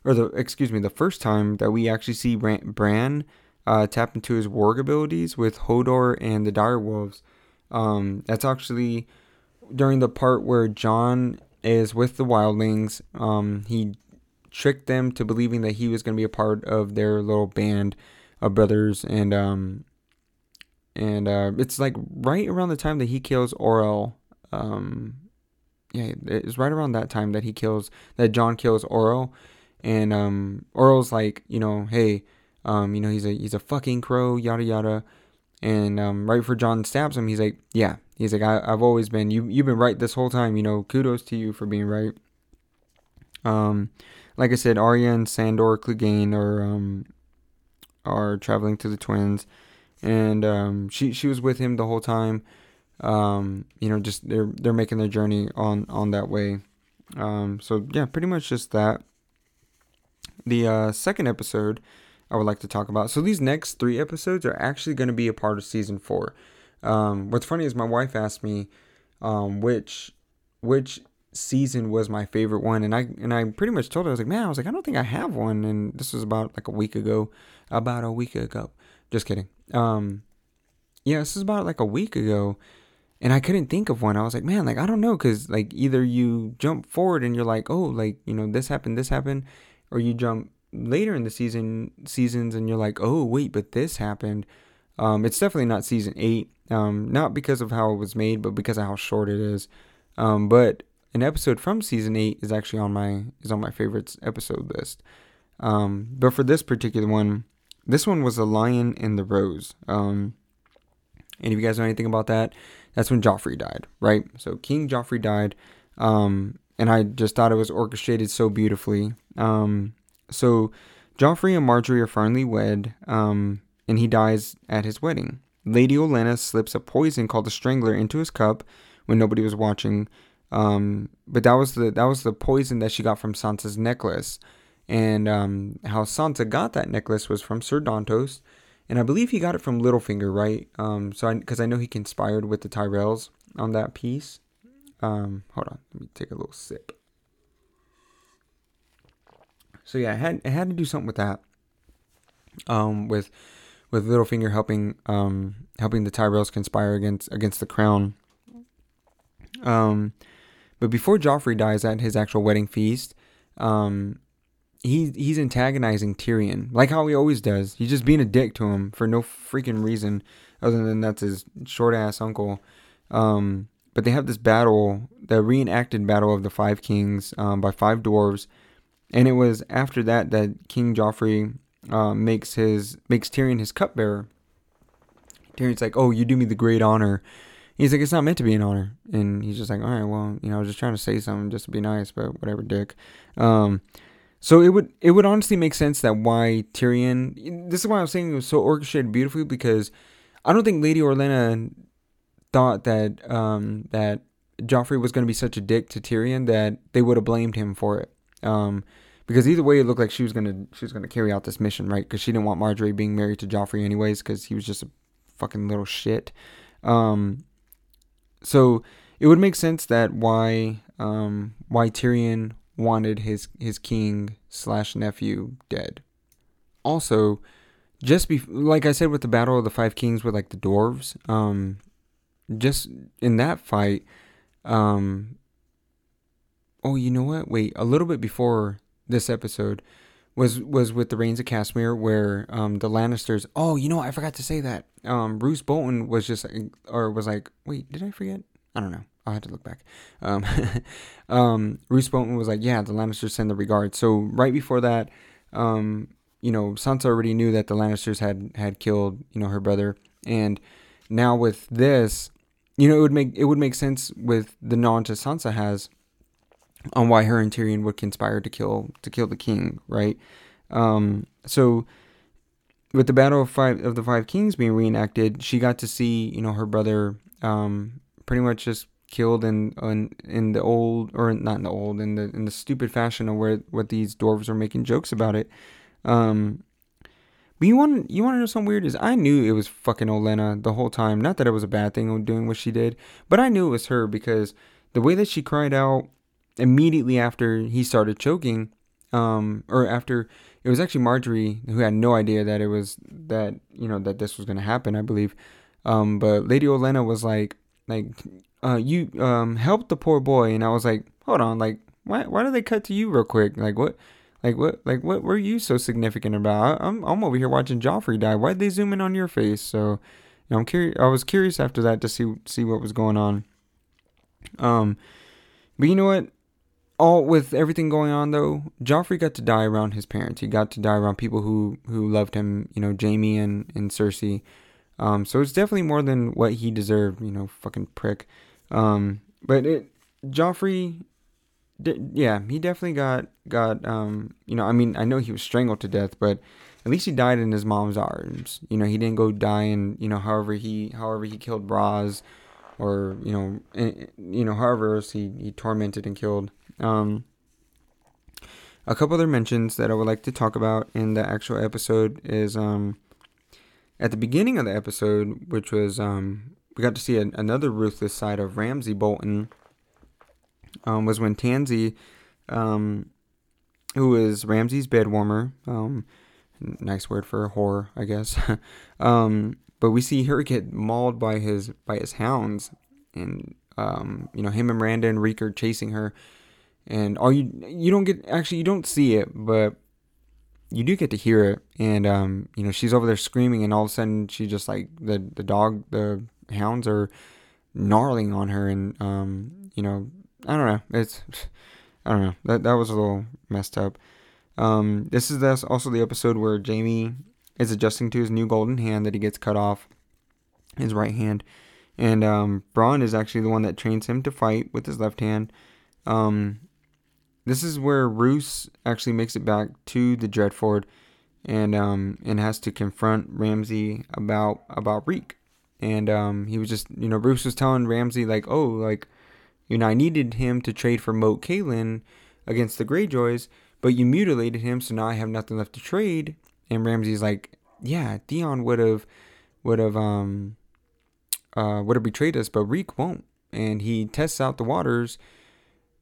or the first time that we actually see Bran tap into his warg abilities with Hodor and the direwolves. That's actually during the part where Jon is with the wildlings. He tricked them to believing that he was going to be a part of their little band of brothers, and it's like right around the time that he kills Orel. It's right around that time that Jon kills Orel, and Orel's like, hey, he's a fucking crow, yada yada, and right before Jon stabs him, he's like, yeah. He's like, I've always been, you've been right this whole time, kudos to you for being right. Like I said, Arya and Sandor Clegane are traveling to the Twins, and she was with him the whole time. Just they're making their journey on that way. So yeah, pretty much just that. The second episode I would like to talk about. So these next three episodes are actually going to be a part of season 4. What's funny is my wife asked me, which season was my favorite one. And I pretty much told her, I don't think I have one. And this was about a week ago. Just kidding. This is about like a week ago, and I couldn't think of one. I was like, man, I don't know. Cause either you jump forward and you're like, oh, this happened. Or you jump later in the seasons and you're like, oh wait, but this happened. It's definitely not season 8, not because of how it was made, but because of how short it is. But an episode from season 8 is actually on my favorites episode list. But for this particular one, this one was The Lion and the Rose. And if you guys know anything about that, that's when Joffrey died, right? So King Joffrey died, and I just thought it was orchestrated so beautifully. So Joffrey and Marjorie are finally wed, and he dies at his wedding. Lady Olenna slips a poison called the Strangler into his cup when nobody was watching. But that was the poison that she got from Sansa's necklace. And how Sansa got that necklace was from Ser Dantos. And I believe he got it from Littlefinger, right? Because I know he conspired with the Tyrells on that piece. Hold on, let me take a little sip. So yeah, I had to do something with that. With Littlefinger helping the Tyrells conspire against the crown. But before Joffrey dies at his actual wedding feast, he's antagonizing Tyrion, like how he always does. He's just being a dick to him for no freaking reason, other than that's his short-ass uncle. But they have this battle, the reenacted Battle of the Five Kings by 5 dwarves, and it was after that King Joffrey makes Tyrion his cupbearer. Tyrion's like, oh, you do me the great honor. He's like, it's not meant to be an honor. And he's just like, all right, well, I was just trying to say something just to be nice, but whatever, dick. So it would honestly make sense that why Tyrion, this is why I was saying it was so orchestrated beautifully, because I don't think Lady Olenna thought that Joffrey was going to be such a dick to Tyrion that they would have blamed him for it. Because either way, it looked like she was gonna carry out this mission, right? Because she didn't want Marjorie being married to Joffrey anyways, because he was just a fucking little shit. So it would make sense that why Tyrion wanted his king/nephew dead. Also, like I said with the Battle of the Five Kings with the dwarves, just in that fight, a little bit before this episode was with the Reigns of Casimir, where the Lannisters. Oh, I forgot to say that. Roose Bolton wait, did I forget? I don't know. I'll have to look back. Roose Bolton was like, yeah, the Lannisters send their regards. So right before that, Sansa already knew that the Lannisters had killed her brother, and now with this, it would make sense with the knowledge that Sansa has on why her and Tyrion would conspire to kill the king, right? So with the Battle of the Five Kings being reenacted, she got to see her brother pretty much just killed in the old, or not in the old, in the stupid fashion of what these dwarves were making jokes about it. But you want to know something weird is I knew it was fucking Olenna the whole time. Not that it was a bad thing doing what she did, but I knew it was her because the way that she cried out immediately after he started choking, or after it was actually Marjorie who had no idea that it was that, you know, that this was going to happen, I believe. But Lady Olenna was like, you, helped the poor boy. And I was like, hold on. Like, why do they cut to you real quick? Like, what were you so significant about? I'm over here watching Joffrey die. Why'd they zoom in on your face? So, you know, I was curious after that to see what was going on. But you know what? All with everything going on though, Joffrey got to die around his parents. He got to die around people who loved him, you know, Jaime and Cersei. So it's definitely more than what he deserved, you know, fucking prick. Joffrey, yeah, he definitely got, you know, I mean, I know he was strangled to death, but at least he died in his mom's arms. You know, he didn't go die in, you know, however he killed Roz, or, you know, however else he tormented and killed. A couple other mentions that I would like to talk about in the actual episode is, at the beginning of the episode, which was, we got to see another ruthless side of Ramsay Bolton. Was when Tansy, who is Ramsay's bedwarmer, nice word for whore, I guess. But we see her get mauled by his hounds, and you know, him and Miranda and Reek are chasing her, and you don't see it, but you do get to hear it, and you know, she's over there screaming, and all of a sudden she just like the hounds are gnarling on her, and you know. I don't know. That was a little messed up. This is also the episode where Jaime is adjusting to his new golden hand that he gets cut off, his right hand. And Bronn is actually the one that trains him to fight with his left hand. This is where Roose actually makes it back to the Dreadfort and has to confront Ramsay about Reek. And he was just, you know, Roose was telling Ramsay like, oh, like, you know, I needed him to trade for Moat Cailin against the Greyjoys, but you mutilated him, so now I have nothing left to trade. And Ramsay's like, yeah, Theon would have betrayed us, but Reek won't. And he tests out the waters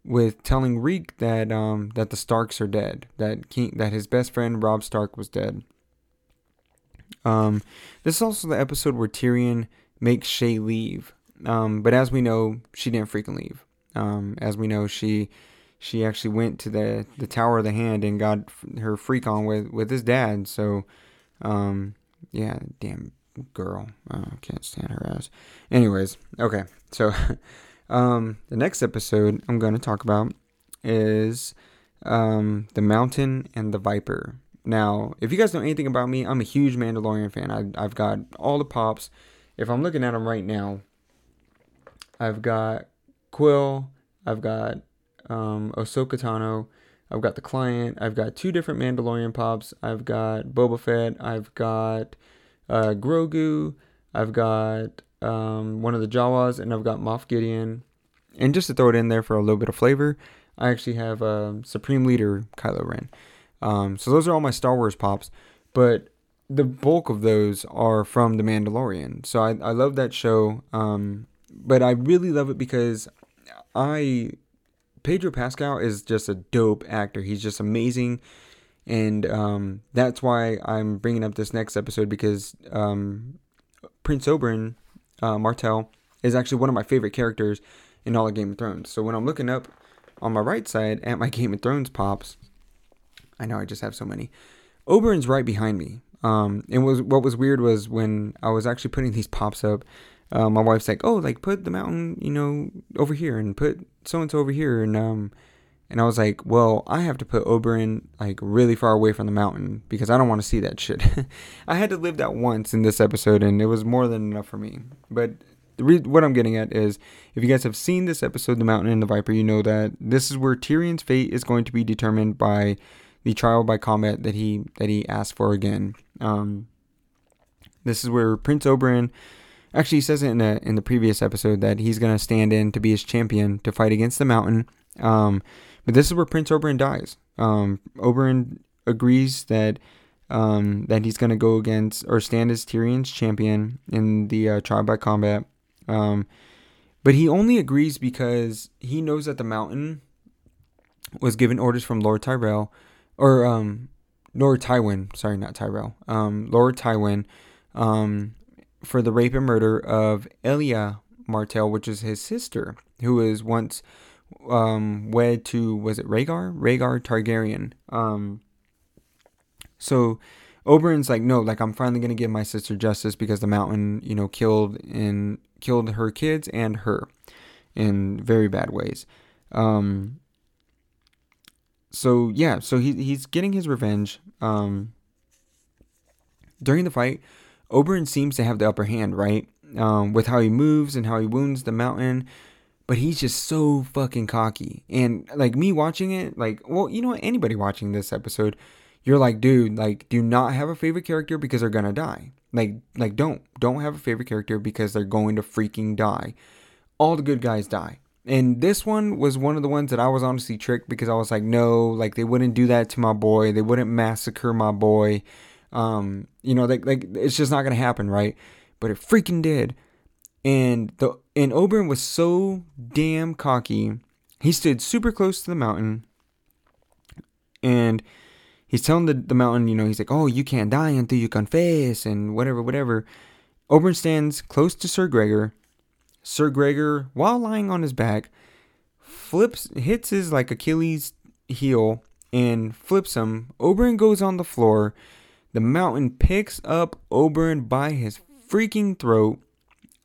with telling Reek that the Starks are dead, that his best friend Rob Stark was dead. This is also the episode where Tyrion makes Shay leave. But as we know, she didn't freaking leave. As we know, she actually went to the Tower of the Hand and got her freak on with his dad. So, yeah, damn girl. I can't stand her ass. Anyways, okay. So, the next episode I'm going to talk about is, The Mountain and the Viper. Now, if you guys know anything about me, I'm a huge Mandalorian fan. I've got all the pops. If I'm looking at them right now, I've got Quill, I've got Ahsoka Tano, I've got The Client, I've got 2 different Mandalorian pops, I've got Boba Fett, I've got Grogu, I've got one of the Jawas, and I've got Moff Gideon. And just to throw it in there for a little bit of flavor, I actually have Supreme Leader Kylo Ren. So those are all my Star Wars pops, but the bulk of those are from The Mandalorian. So I love that show. But I really love it because Pedro Pascal is just a dope actor. He's just amazing. And that's why I'm bringing up this next episode, because Prince Oberyn Martell is actually one of my favorite characters in all of Game of Thrones. So when I'm looking up on my right side at my Game of Thrones pops, I know I just have so many. Oberyn's right behind me. And what was weird was when I was actually putting these pops up, my wife's like, oh, like put the mountain, you know, over here and put so-and-so over here. And I was like, well, I have to put Oberyn like really far away from the mountain because I don't want to see that shit. I had to live that once in this episode, and it was more than enough for me. But what I'm getting at is, if you guys have seen this episode, The Mountain and the Viper, you know that this is where Tyrion's fate is going to be determined by the trial by combat that he asked for again. This is where Prince Oberyn Actually, he says it in the previous episode that he's going to stand in to be his champion to fight against the Mountain. But this is where Prince Oberyn dies. Oberyn agrees that that he's going to go against or stand as Tyrion's champion in the trial by combat. But he only agrees because he knows that the Mountain was given orders from Lord Tyrell, or Lord Tywin, sorry, not Tyrell, Lord Tywin, for the rape and murder of Elia Martell, which is his sister, who was once wed to, was it Rhaegar? Rhaegar Targaryen. So Oberyn's like, no, like, I'm finally going to give my sister justice because the Mountain, you know, killed her kids and her in very bad ways. So yeah, so he's getting his revenge. During the fight, Oberyn seems to have the upper hand, right? With how he moves and how he wounds the Mountain, but he's just so fucking cocky. And like me watching it, like, well, you know what? Anybody watching this episode, you're like, dude, like, do not have a favorite character because they're gonna die. Like, don't have a favorite character because they're going to freaking die. All the good guys die. And this one was one of the ones that I was honestly tricked because I was like, no, like, they wouldn't do that to my boy. They wouldn't massacre my boy. You know, like it's just not going to happen, right? But it freaking did. And Oberyn was so damn cocky. He stood super close to the Mountain. And he's telling the Mountain, you know, he's like, oh, you can't die until you confess and whatever. Oberyn stands close to Sir Gregor. Sir Gregor, while lying on his back, hits his, like, Achilles heel and flips him. Oberyn goes on the floor. The Mountain picks up Oberyn by his freaking throat,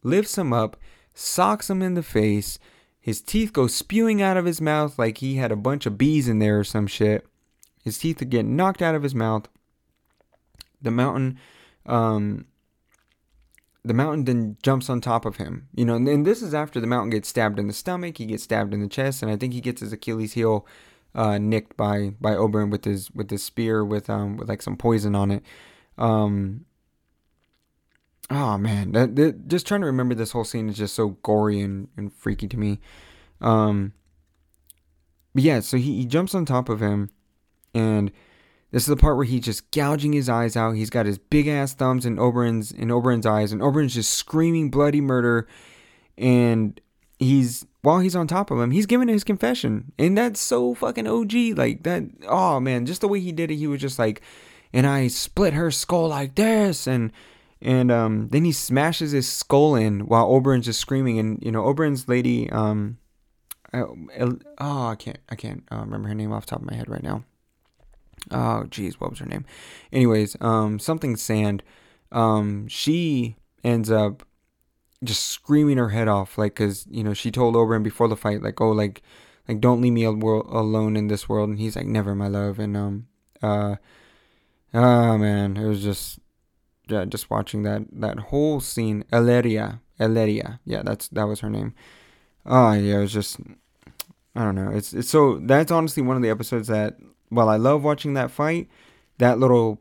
lifts him up, socks him in the face. His teeth go spewing out of his mouth like he had a bunch of bees in there or some shit. His teeth get knocked out of his mouth. The Mountain, the Mountain then jumps on top of him, you know, and this is after the Mountain gets stabbed in the stomach, he gets stabbed in the chest, and I think he gets his Achilles heel nicked by Oberyn with his spear with like some poison on it. Oh man, that, just trying to remember this whole scene is just so gory and freaky to me. But yeah, so he jumps on top of him, and this is the part where he's just gouging his eyes out. He's got his big ass thumbs in Oberyn's eyes, and Oberyn's just screaming bloody murder. And while he's on top of him, he's giving his confession, and that's so fucking OG. Like that. Oh man, just the way he did it, he was just like, and I split her skull like this, and then he smashes his skull in while Oberyn's just screaming, and you know Oberyn's lady, I can't remember her name off the top of my head right now. Oh geez, what was her name? Anyways, something Sand. She ends up just screaming her head off, like, cause you know she told Oberyn before the fight, like, oh, like don't leave me alone in this world, and he's like, never, my love, and man, it was just watching that whole scene. Elaria, yeah, that was her name. Oh yeah, it was just, I don't know, it's so that's honestly one of the episodes that. Well, I love watching that fight, that little,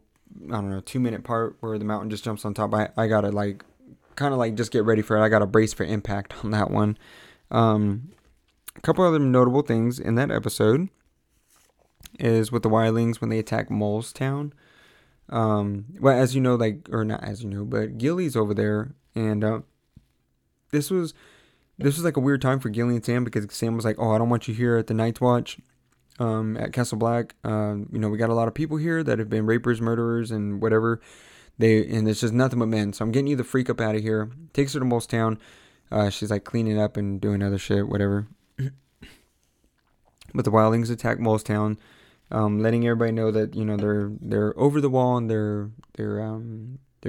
I don't know, 2-minute part where the Mountain just jumps on top. I got to, like, kind of, like, just get ready for it. I got to brace for impact on that one. A couple other notable things in that episode is with the Wildlings when they attack Mole's Town. Well, as you know, like, or not as you know, but Gilly's over there. And this was, like, a weird time for Gilly and Sam because Sam was like, oh, I don't want you here at the Night's Watch. At Castle Black, you know, we got a lot of people here that have been rapers, murderers, and whatever. And it's just nothing but men. So I'm getting you the freak up out of here. Takes her to Mole's Town. She's like cleaning up and doing other shit, whatever. But the Wildlings attack Mole's Town, letting everybody know that you know they're over the wall and they're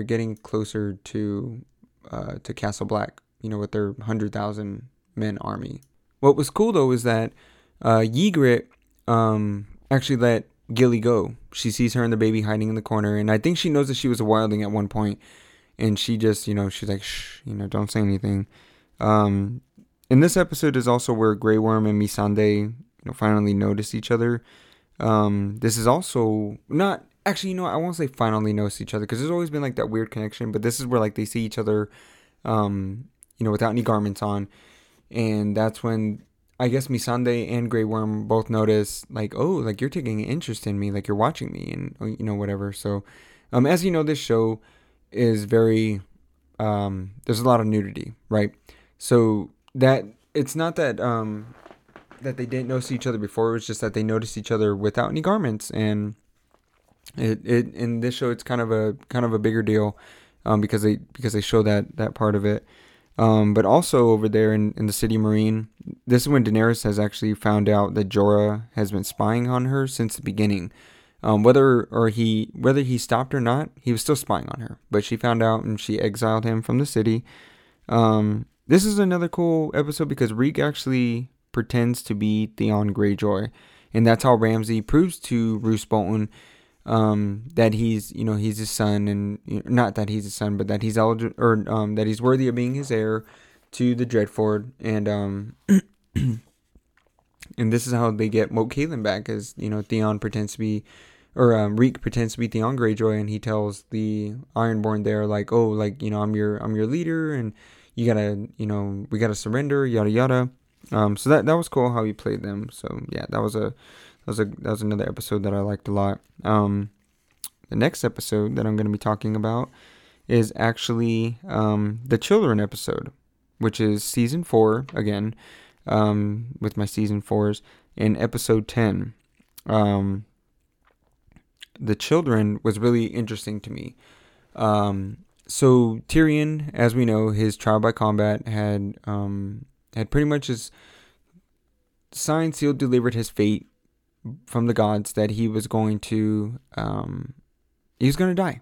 getting closer to Castle Black. You know, with their 100,000 men army. What was cool though is that Ygritte. Actually let Gilly go. She sees her and the baby hiding in the corner, and I think she knows that she was a wildling at one point, and she just, you know, she's like, shh, you know, don't say anything. And this episode is also where Grey Worm and Missandei, you know, finally notice each other. This is also not, actually, you know, I won't say finally notice each other, because there's always been, like, that weird connection, but this is where, like, they see each other you know, without any garments on. And that's when I guess Missandei and Grey Worm both notice, like, oh, like, you're taking an interest in me, like, you're watching me, and, you know, whatever. So, as you know, this show is very, there's a lot of nudity, right? So that, it's not that, that they didn't notice each other before. It was just that they noticed each other without any garments. And it in this show, it's kind of a bigger deal, because they show that part of it. But also over there in the City Marine, this is when Daenerys has actually found out that Jorah has been spying on her since the beginning. Whether he stopped or not, he was still spying on her. But she found out and she exiled him from the city. This is another cool episode because Reek actually pretends to be Theon Greyjoy. And that's how Ramsay proves to Roose Bolton that he's his son, and, you know, not that he's his son, but that he's eligible, or that he's worthy of being his heir to the Dreadfort, and and this is how they get Moat Caelan back, as, you know, Reek pretends to be Theon Greyjoy, and he tells the Ironborn there, like, oh, like, you know, I'm your leader, and you gotta, you know, we gotta surrender, yada yada. So that was cool how he played them. So yeah, that was another episode that I liked a lot. The next episode that I'm going to be talking about is actually the Children episode, which is Season 4, again, with my Season 4s, in Episode 10. The Children was really interesting to me. So Tyrion, as we know, his trial by combat had pretty much his signed, sealed, delivered his fate from the gods, that he was going to die,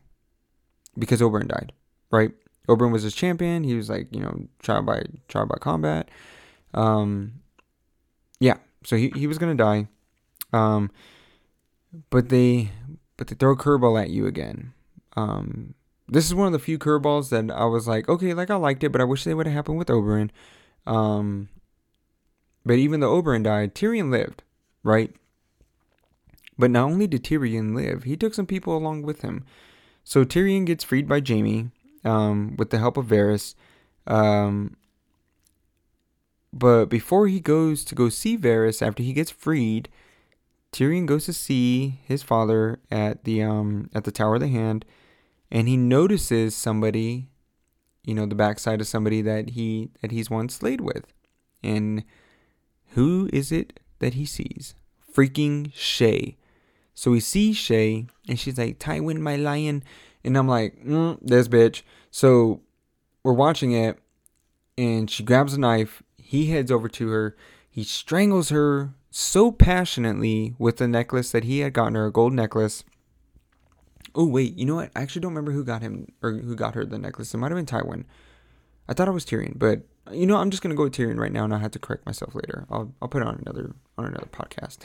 because Oberyn died, right? Oberyn was his champion. He was, like, you know, trial by combat. So he was gonna die. But they throw a curveball at you again. This is one of the few curveballs that I was like, okay, like, I liked it, but I wish they would have happened with Oberyn. But even though Oberyn died, Tyrion lived, right? But not only did Tyrion live, he took some people along with him. So Tyrion gets freed by Jaime, with the help of Varys. But before he goes to go see Varys, after he gets freed, Tyrion goes to see his father at the Tower of the Hand, and he notices somebody, you know, the backside of somebody that he's once slayed with. And who is it that he sees? Freaking Shay. So we see Shay, and she's like, Tywin, my lion. And I'm like, this bitch. So we're watching it, and she grabs a knife. He heads over to her. He strangles her so passionately with the necklace that he had gotten her, a gold necklace. Oh, wait, you know what? I actually don't remember who got him, or who got her the necklace. It might have been Tywin. I thought it was Tyrion, but, you know, I'm just going to go with Tyrion right now, and I'll have to correct myself later. I'll put it on another podcast.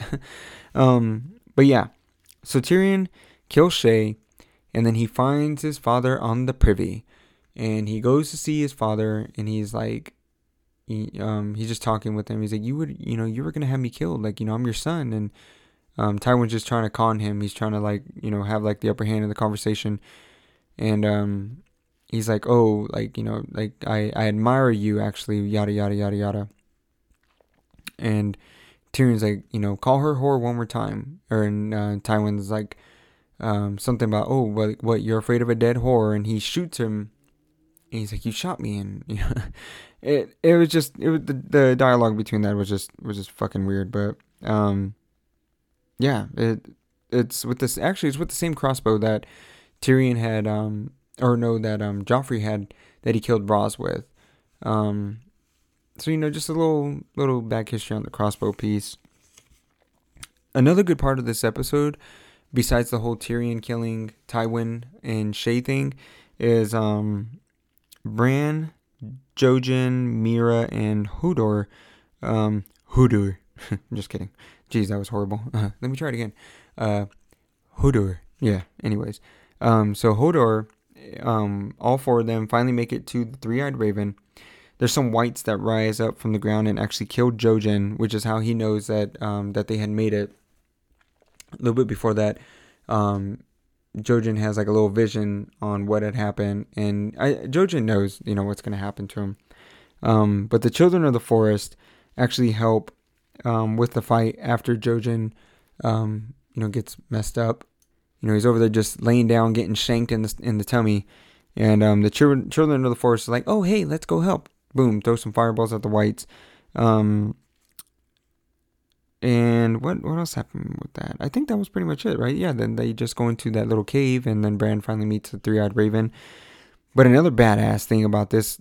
But yeah, so Tyrion kills Shay, and then he finds his father on the privy, and he goes to see his father, and he's like, he's just talking with him. He's like, you were going to have me killed. Like, you know, I'm your son. And Tywin's just trying to con him. He's trying to, like, you know, have, like, the upper hand in the conversation. And, he's like, oh, like, you know, like, I admire you, actually, yada, yada, yada, yada. And Tyrion's like, you know, call her whore one more time. And Tywin's like, something about, oh, what, you're afraid of a dead whore? And he shoots him. And he's like, you shot me. And, you know, the dialogue between that was just fucking weird. But, yeah, it's with the same crossbow that Tyrion had, Joffrey had, that he killed Ross with. So, you know, just a little back history on the crossbow piece. Another good part of this episode, besides the whole Tyrion killing Tywin and Shay thing, is Bran, Jojen, Mira, and Hodor. Hodor. I'm just kidding. Jeez, that was horrible. Let me try it again. Hodor. Yeah, anyways. So Hodor, all four of them finally make it to the Three-Eyed Raven. There's some wights that rise up from the ground and actually kill Jojen, which is how he knows that they had made it. A little bit before that, Jojen has like a little vision on what had happened, and Jojen knows, you know, what's going to happen to him. But the Children of the Forest actually help with the fight after Jojen, you know, gets messed up. You know, he's over there just laying down, getting shanked in the tummy, and the Children of the Forest are like, oh, hey, let's go help. Boom, throw some fireballs at the whites. And what else happened with that? I think that was pretty much it, right? Yeah, then they just go into that little cave, and then Bran finally meets the Three-Eyed Raven. But another badass thing about this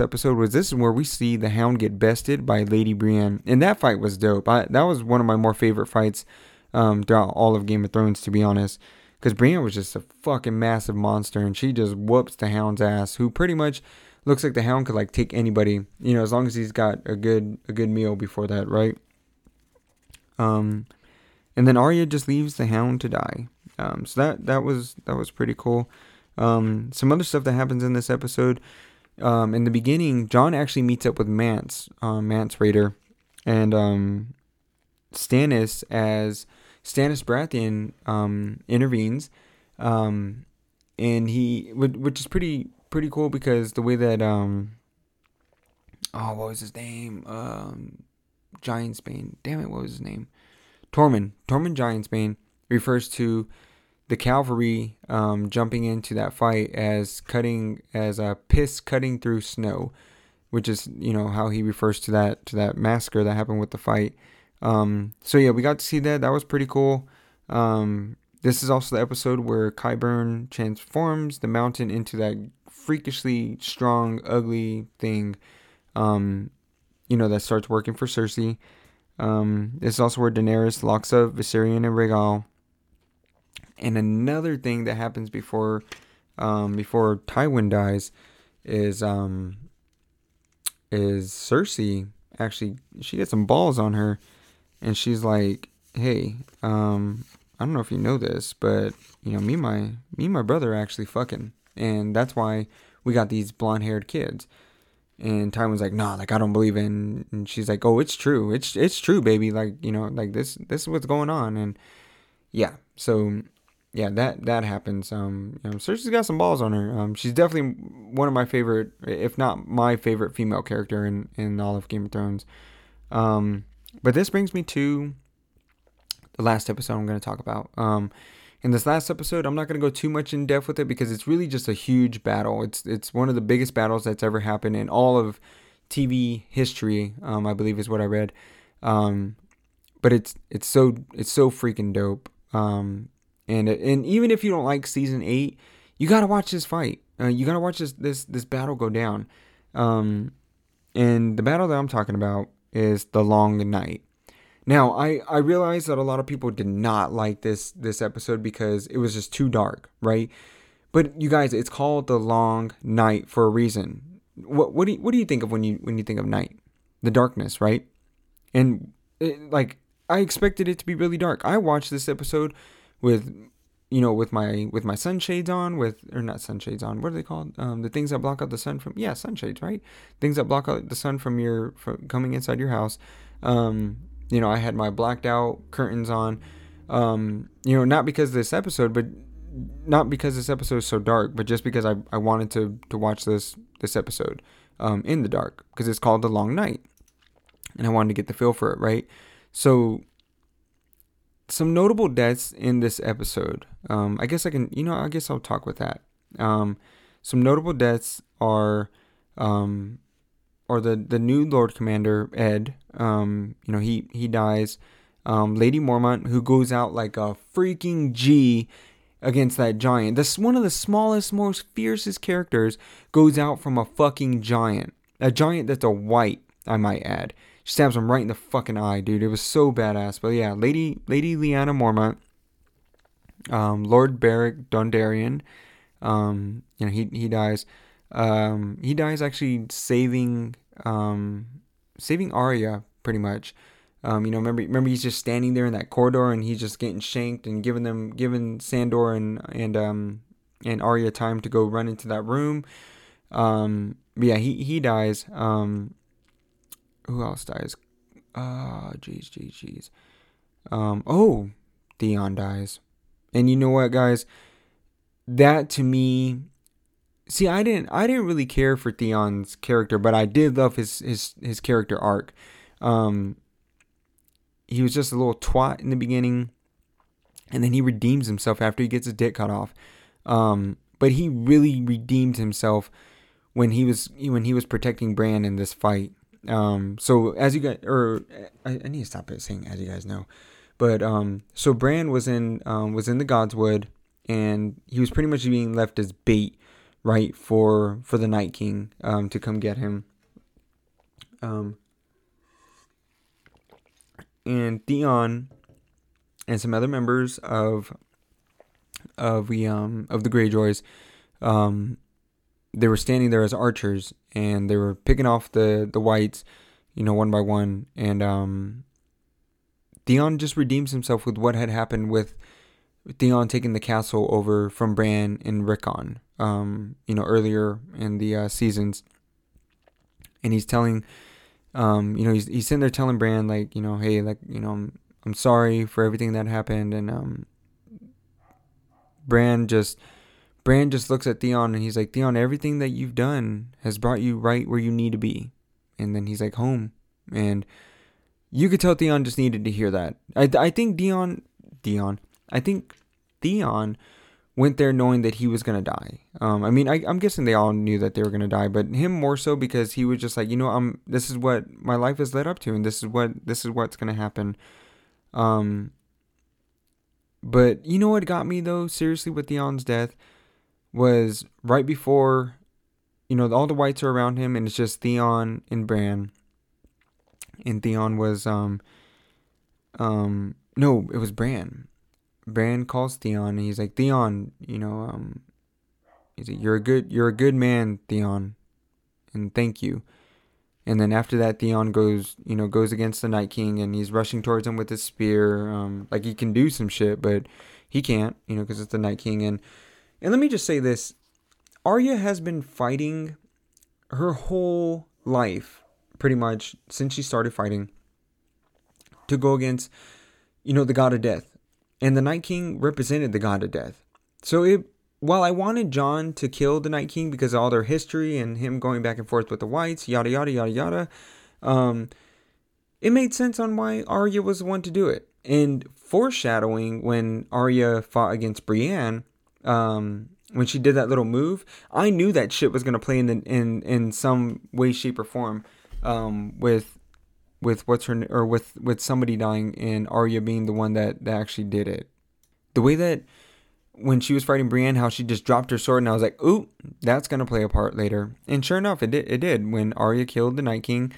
episode was this is where we see the Hound get bested by Lady Brienne. And that fight was dope. That was one of my more favorite fights throughout all of Game of Thrones, to be honest. Because Brienne was just a fucking massive monster, and she just whoops the Hound's ass, who pretty much looks like the Hound could like take anybody, you know, as long as he's got a good meal before that, right? And then Arya just leaves the Hound to die. So that was pretty cool. Some other stuff that happens in this episode. In the beginning, Jon actually meets up with Mance Rayder, and Stannis as Stannis Baratheon intervenes, and he, which is pretty cool because the way that what was his name? Giantsbane. Damn it, what was his name? Tormund Giantsbane refers to the cavalry jumping into that fight as a piss cutting through snow, which is, you know, how he refers to that massacre that happened with the fight. So yeah, we got to see that. That was pretty cool. This is also the episode where Qyburn transforms the mountain into that freakishly strong, ugly thing. You know, that starts working for Cersei. This is also where Daenerys locks up Viserion and Rhaegal. And another thing that happens before Tywin dies is Cersei actually, she gets some balls on her, and she's like, hey, I don't know if you know this, but, you know, me and my brother are actually fucking, and that's why we got these blonde-haired kids. And Tywin's like, nah, like, I don't believe it. And she's like, oh, it's true. It's true, baby. Like, you know, like this is what's going on. And yeah, so yeah, that happens. You know, Cersei's got some balls on her. She's definitely one of my favorite, if not my favorite female character in all of Game of Thrones. But this brings me to the last episode I'm going to talk about. In this last episode, I'm not going to go too much in depth with it because it's really just a huge battle. It's one of the biggest battles that's ever happened in all of TV history, I believe is what I read. But it's so freaking dope. And even if you don't like season 8, you got to watch this fight. You got to watch this battle go down. And the battle that I'm talking about is the Long Night. Now, I realize that a lot of people did not like this episode because it was just too dark, right? But you guys, it's called The Long Night for a reason. What do you think of when you think of night? The darkness, right? And I expected it to be really dark. I watched this episode with my sunshades on, what are they called? The things that block out the sun from, yeah, sunshades, right? Things that block out the sun from coming inside your house. You know, I had my blacked out curtains on, you know, not because this episode is so dark, but just because I wanted to watch this episode in the dark because it's called The Long Night and I wanted to get the feel for it, right? So some notable deaths in this episode. I guess I'll talk with that. Some notable deaths are the new Lord Commander, Ed. You know, he dies. Lady Mormont, who goes out like a freaking G against that giant. That's one of the smallest, most fiercest characters, goes out from a fucking giant. A giant that's a white, I might add. She stabs him right in the fucking eye, dude. It was so badass. But yeah, Lady Lyanna Mormont, Lord Beric Dondarrion, you know, he dies. He dies actually saving Arya pretty much. You know, remember he's just standing there in that corridor and he's just getting shanked and giving Sandor and Arya time to go run into that room. But yeah, he dies. Who else dies? Theon dies. And you know what, guys? that to me, see, I didn't really care for Theon's character, but I did love his character arc. He was just a little twat in the beginning, and then he redeems himself after he gets his dick cut off. But he really redeemed himself when he was protecting Bran in this fight. So as you guys, or I need to stop saying as you guys know, but so Bran was in the Godswood, and he was pretty much being left as bait, right, for the Night King to come get him. And Theon and some other members of the Greyjoys, they were standing there as archers, and they were picking off the Whites, one by one. And Theon just redeems himself with what had happened with Theon taking the castle over from Bran and Rickon, earlier in the seasons. And he's telling, he's sitting there telling Bran, hey, I'm sorry for everything that happened. And Bran just looks at Theon, and he's like, Theon, everything that you've done has brought you right where you need to be. And then he's like, home. And you could tell Theon just needed to hear that. I think Theon went there knowing that he was going to die. I'm guessing they all knew that they were going to die, but him more so, because he was just like, this is what my life has led up to, and this is what's going to happen. But you know what got me, though, seriously, with Theon's death, was right before, all the Whites are around him, and it's just Theon and Bran. And Theon was, it was Bran. Bran calls Theon, and he's like, Theon, he's like, you're a good man, Theon, and thank you. And then after that, Theon goes against the Night King, and he's rushing towards him with his spear. Like he can do some shit, but he can't, because it's the Night King. And let me just say this. Arya has been fighting her whole life, pretty much, since she started fighting, to go against, the God of Death. And the Night King represented the God of Death. So while I wanted Jon to kill the Night King because of all their history and him going back and forth with the Whites, yada, yada, yada, yada, it made sense on why Arya was the one to do it. And foreshadowing when Arya fought against Brienne, when she did that little move, I knew that shit was going to play in some way, shape, or form, with somebody dying and Arya being the one that actually did it. The way that when she was fighting Brienne, how she just dropped her sword, and I was like, ooh, that's going to play a part later. And sure enough, it did. When Arya killed the Night King,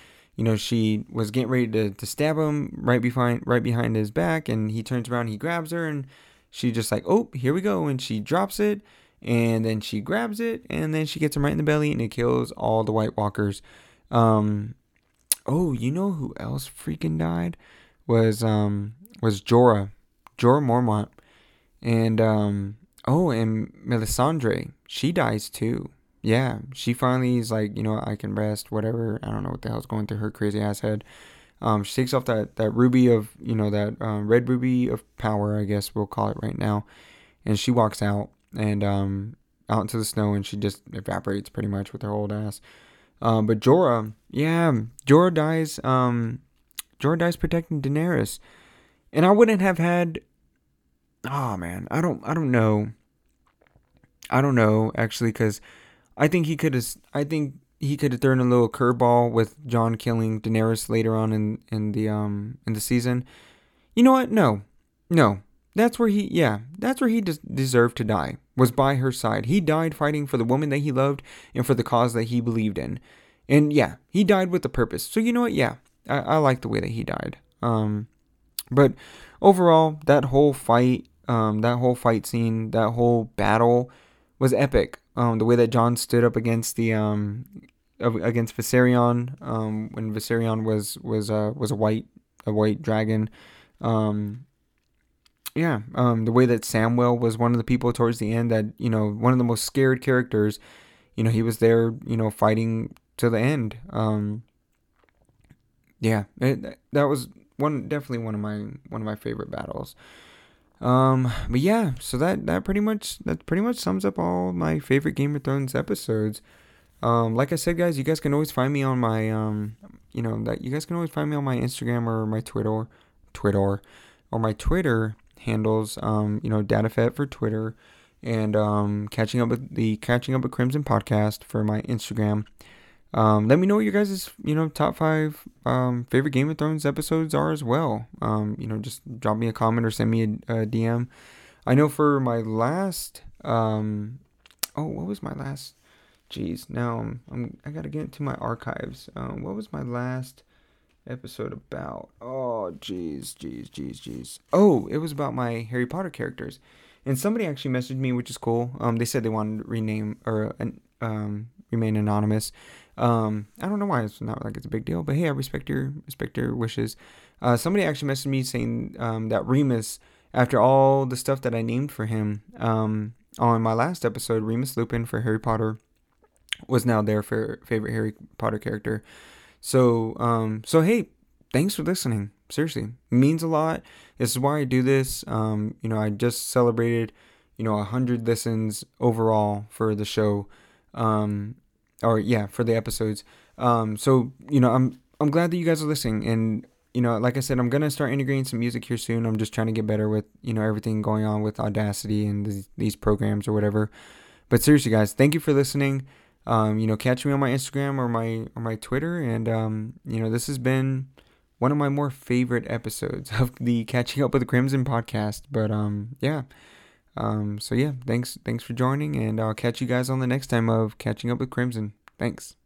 she was getting ready to stab him right behind his back, and he turns around, he grabs her, and she just like, oh, here we go, and she drops it, and then she grabs it, and then she gets him right in the belly, and it kills all the White Walkers. Oh, you know who else freaking died? Was Jorah Mormont. And, and Melisandre, she dies too. Yeah, she finally is like, I can rest, whatever. I don't know what the hell's going through her crazy ass head. She takes off that ruby of, that red ruby of power, I guess we'll call it right now. And she walks out and out into the snow, and she just evaporates pretty much with her old ass. But Jorah dies. Jorah dies protecting Daenerys, and I wouldn't have had. Oh man, I don't know actually, because I think he could have thrown a little curveball with Jon killing Daenerys later on in the season. You know what? No, that's where he deserved to die. Was by her side. He died fighting for the woman that he loved and for the cause that he believed in. And yeah, he died with a purpose. So you know what? Yeah, I like the way that he died. But overall, that whole fight scene, that whole battle was epic. The way that Jon stood up against against Viserion, when Viserion was a white dragon. The way that Samwell was one of the people towards the end that, one of the most scared characters, he was there, fighting to the end. That was definitely one of my favorite battles. But yeah, so that pretty much sums up all my favorite Game of Thrones episodes. Like I said, guys, you guys can always find me on my, you guys can always find me on my Instagram or my Twitter or my Twitter handles, DataFet for Twitter, and, Catching Up with Crimson podcast for my Instagram. Let me know what your guys' top five favorite Game of Thrones episodes are as well. Just drop me a comment or send me a DM. I know for my last what was my last? Jeez, now I gotta get into my archives. What was my last episode about? Oh, jeez. Oh, it was about my Harry Potter characters, and somebody actually messaged me, which is cool. They said they wanted to remain anonymous. I don't know why, it's not like it's a big deal, but hey, I respect your wishes. Somebody actually messaged me saying that Remus, after all the stuff that I named for him on my last episode, Remus Lupin for Harry Potter was now their favorite Harry Potter character. So hey, thanks for listening. Seriously, it means a lot. This is why I do this. I just celebrated 100 listens overall for the show. For the episodes. I'm glad that you guys are listening, and like I said, I'm gonna start integrating some music here soon. I'm just trying to get better with everything going on with Audacity and these programs or whatever. But seriously, guys, thank you for listening. Catch me on my Instagram or my Twitter, and this has been one of my more favorite episodes of the Catching Up with the Crimson podcast. But thanks for joining, and I'll catch you guys on the next time of Catching Up with Crimson. Thanks.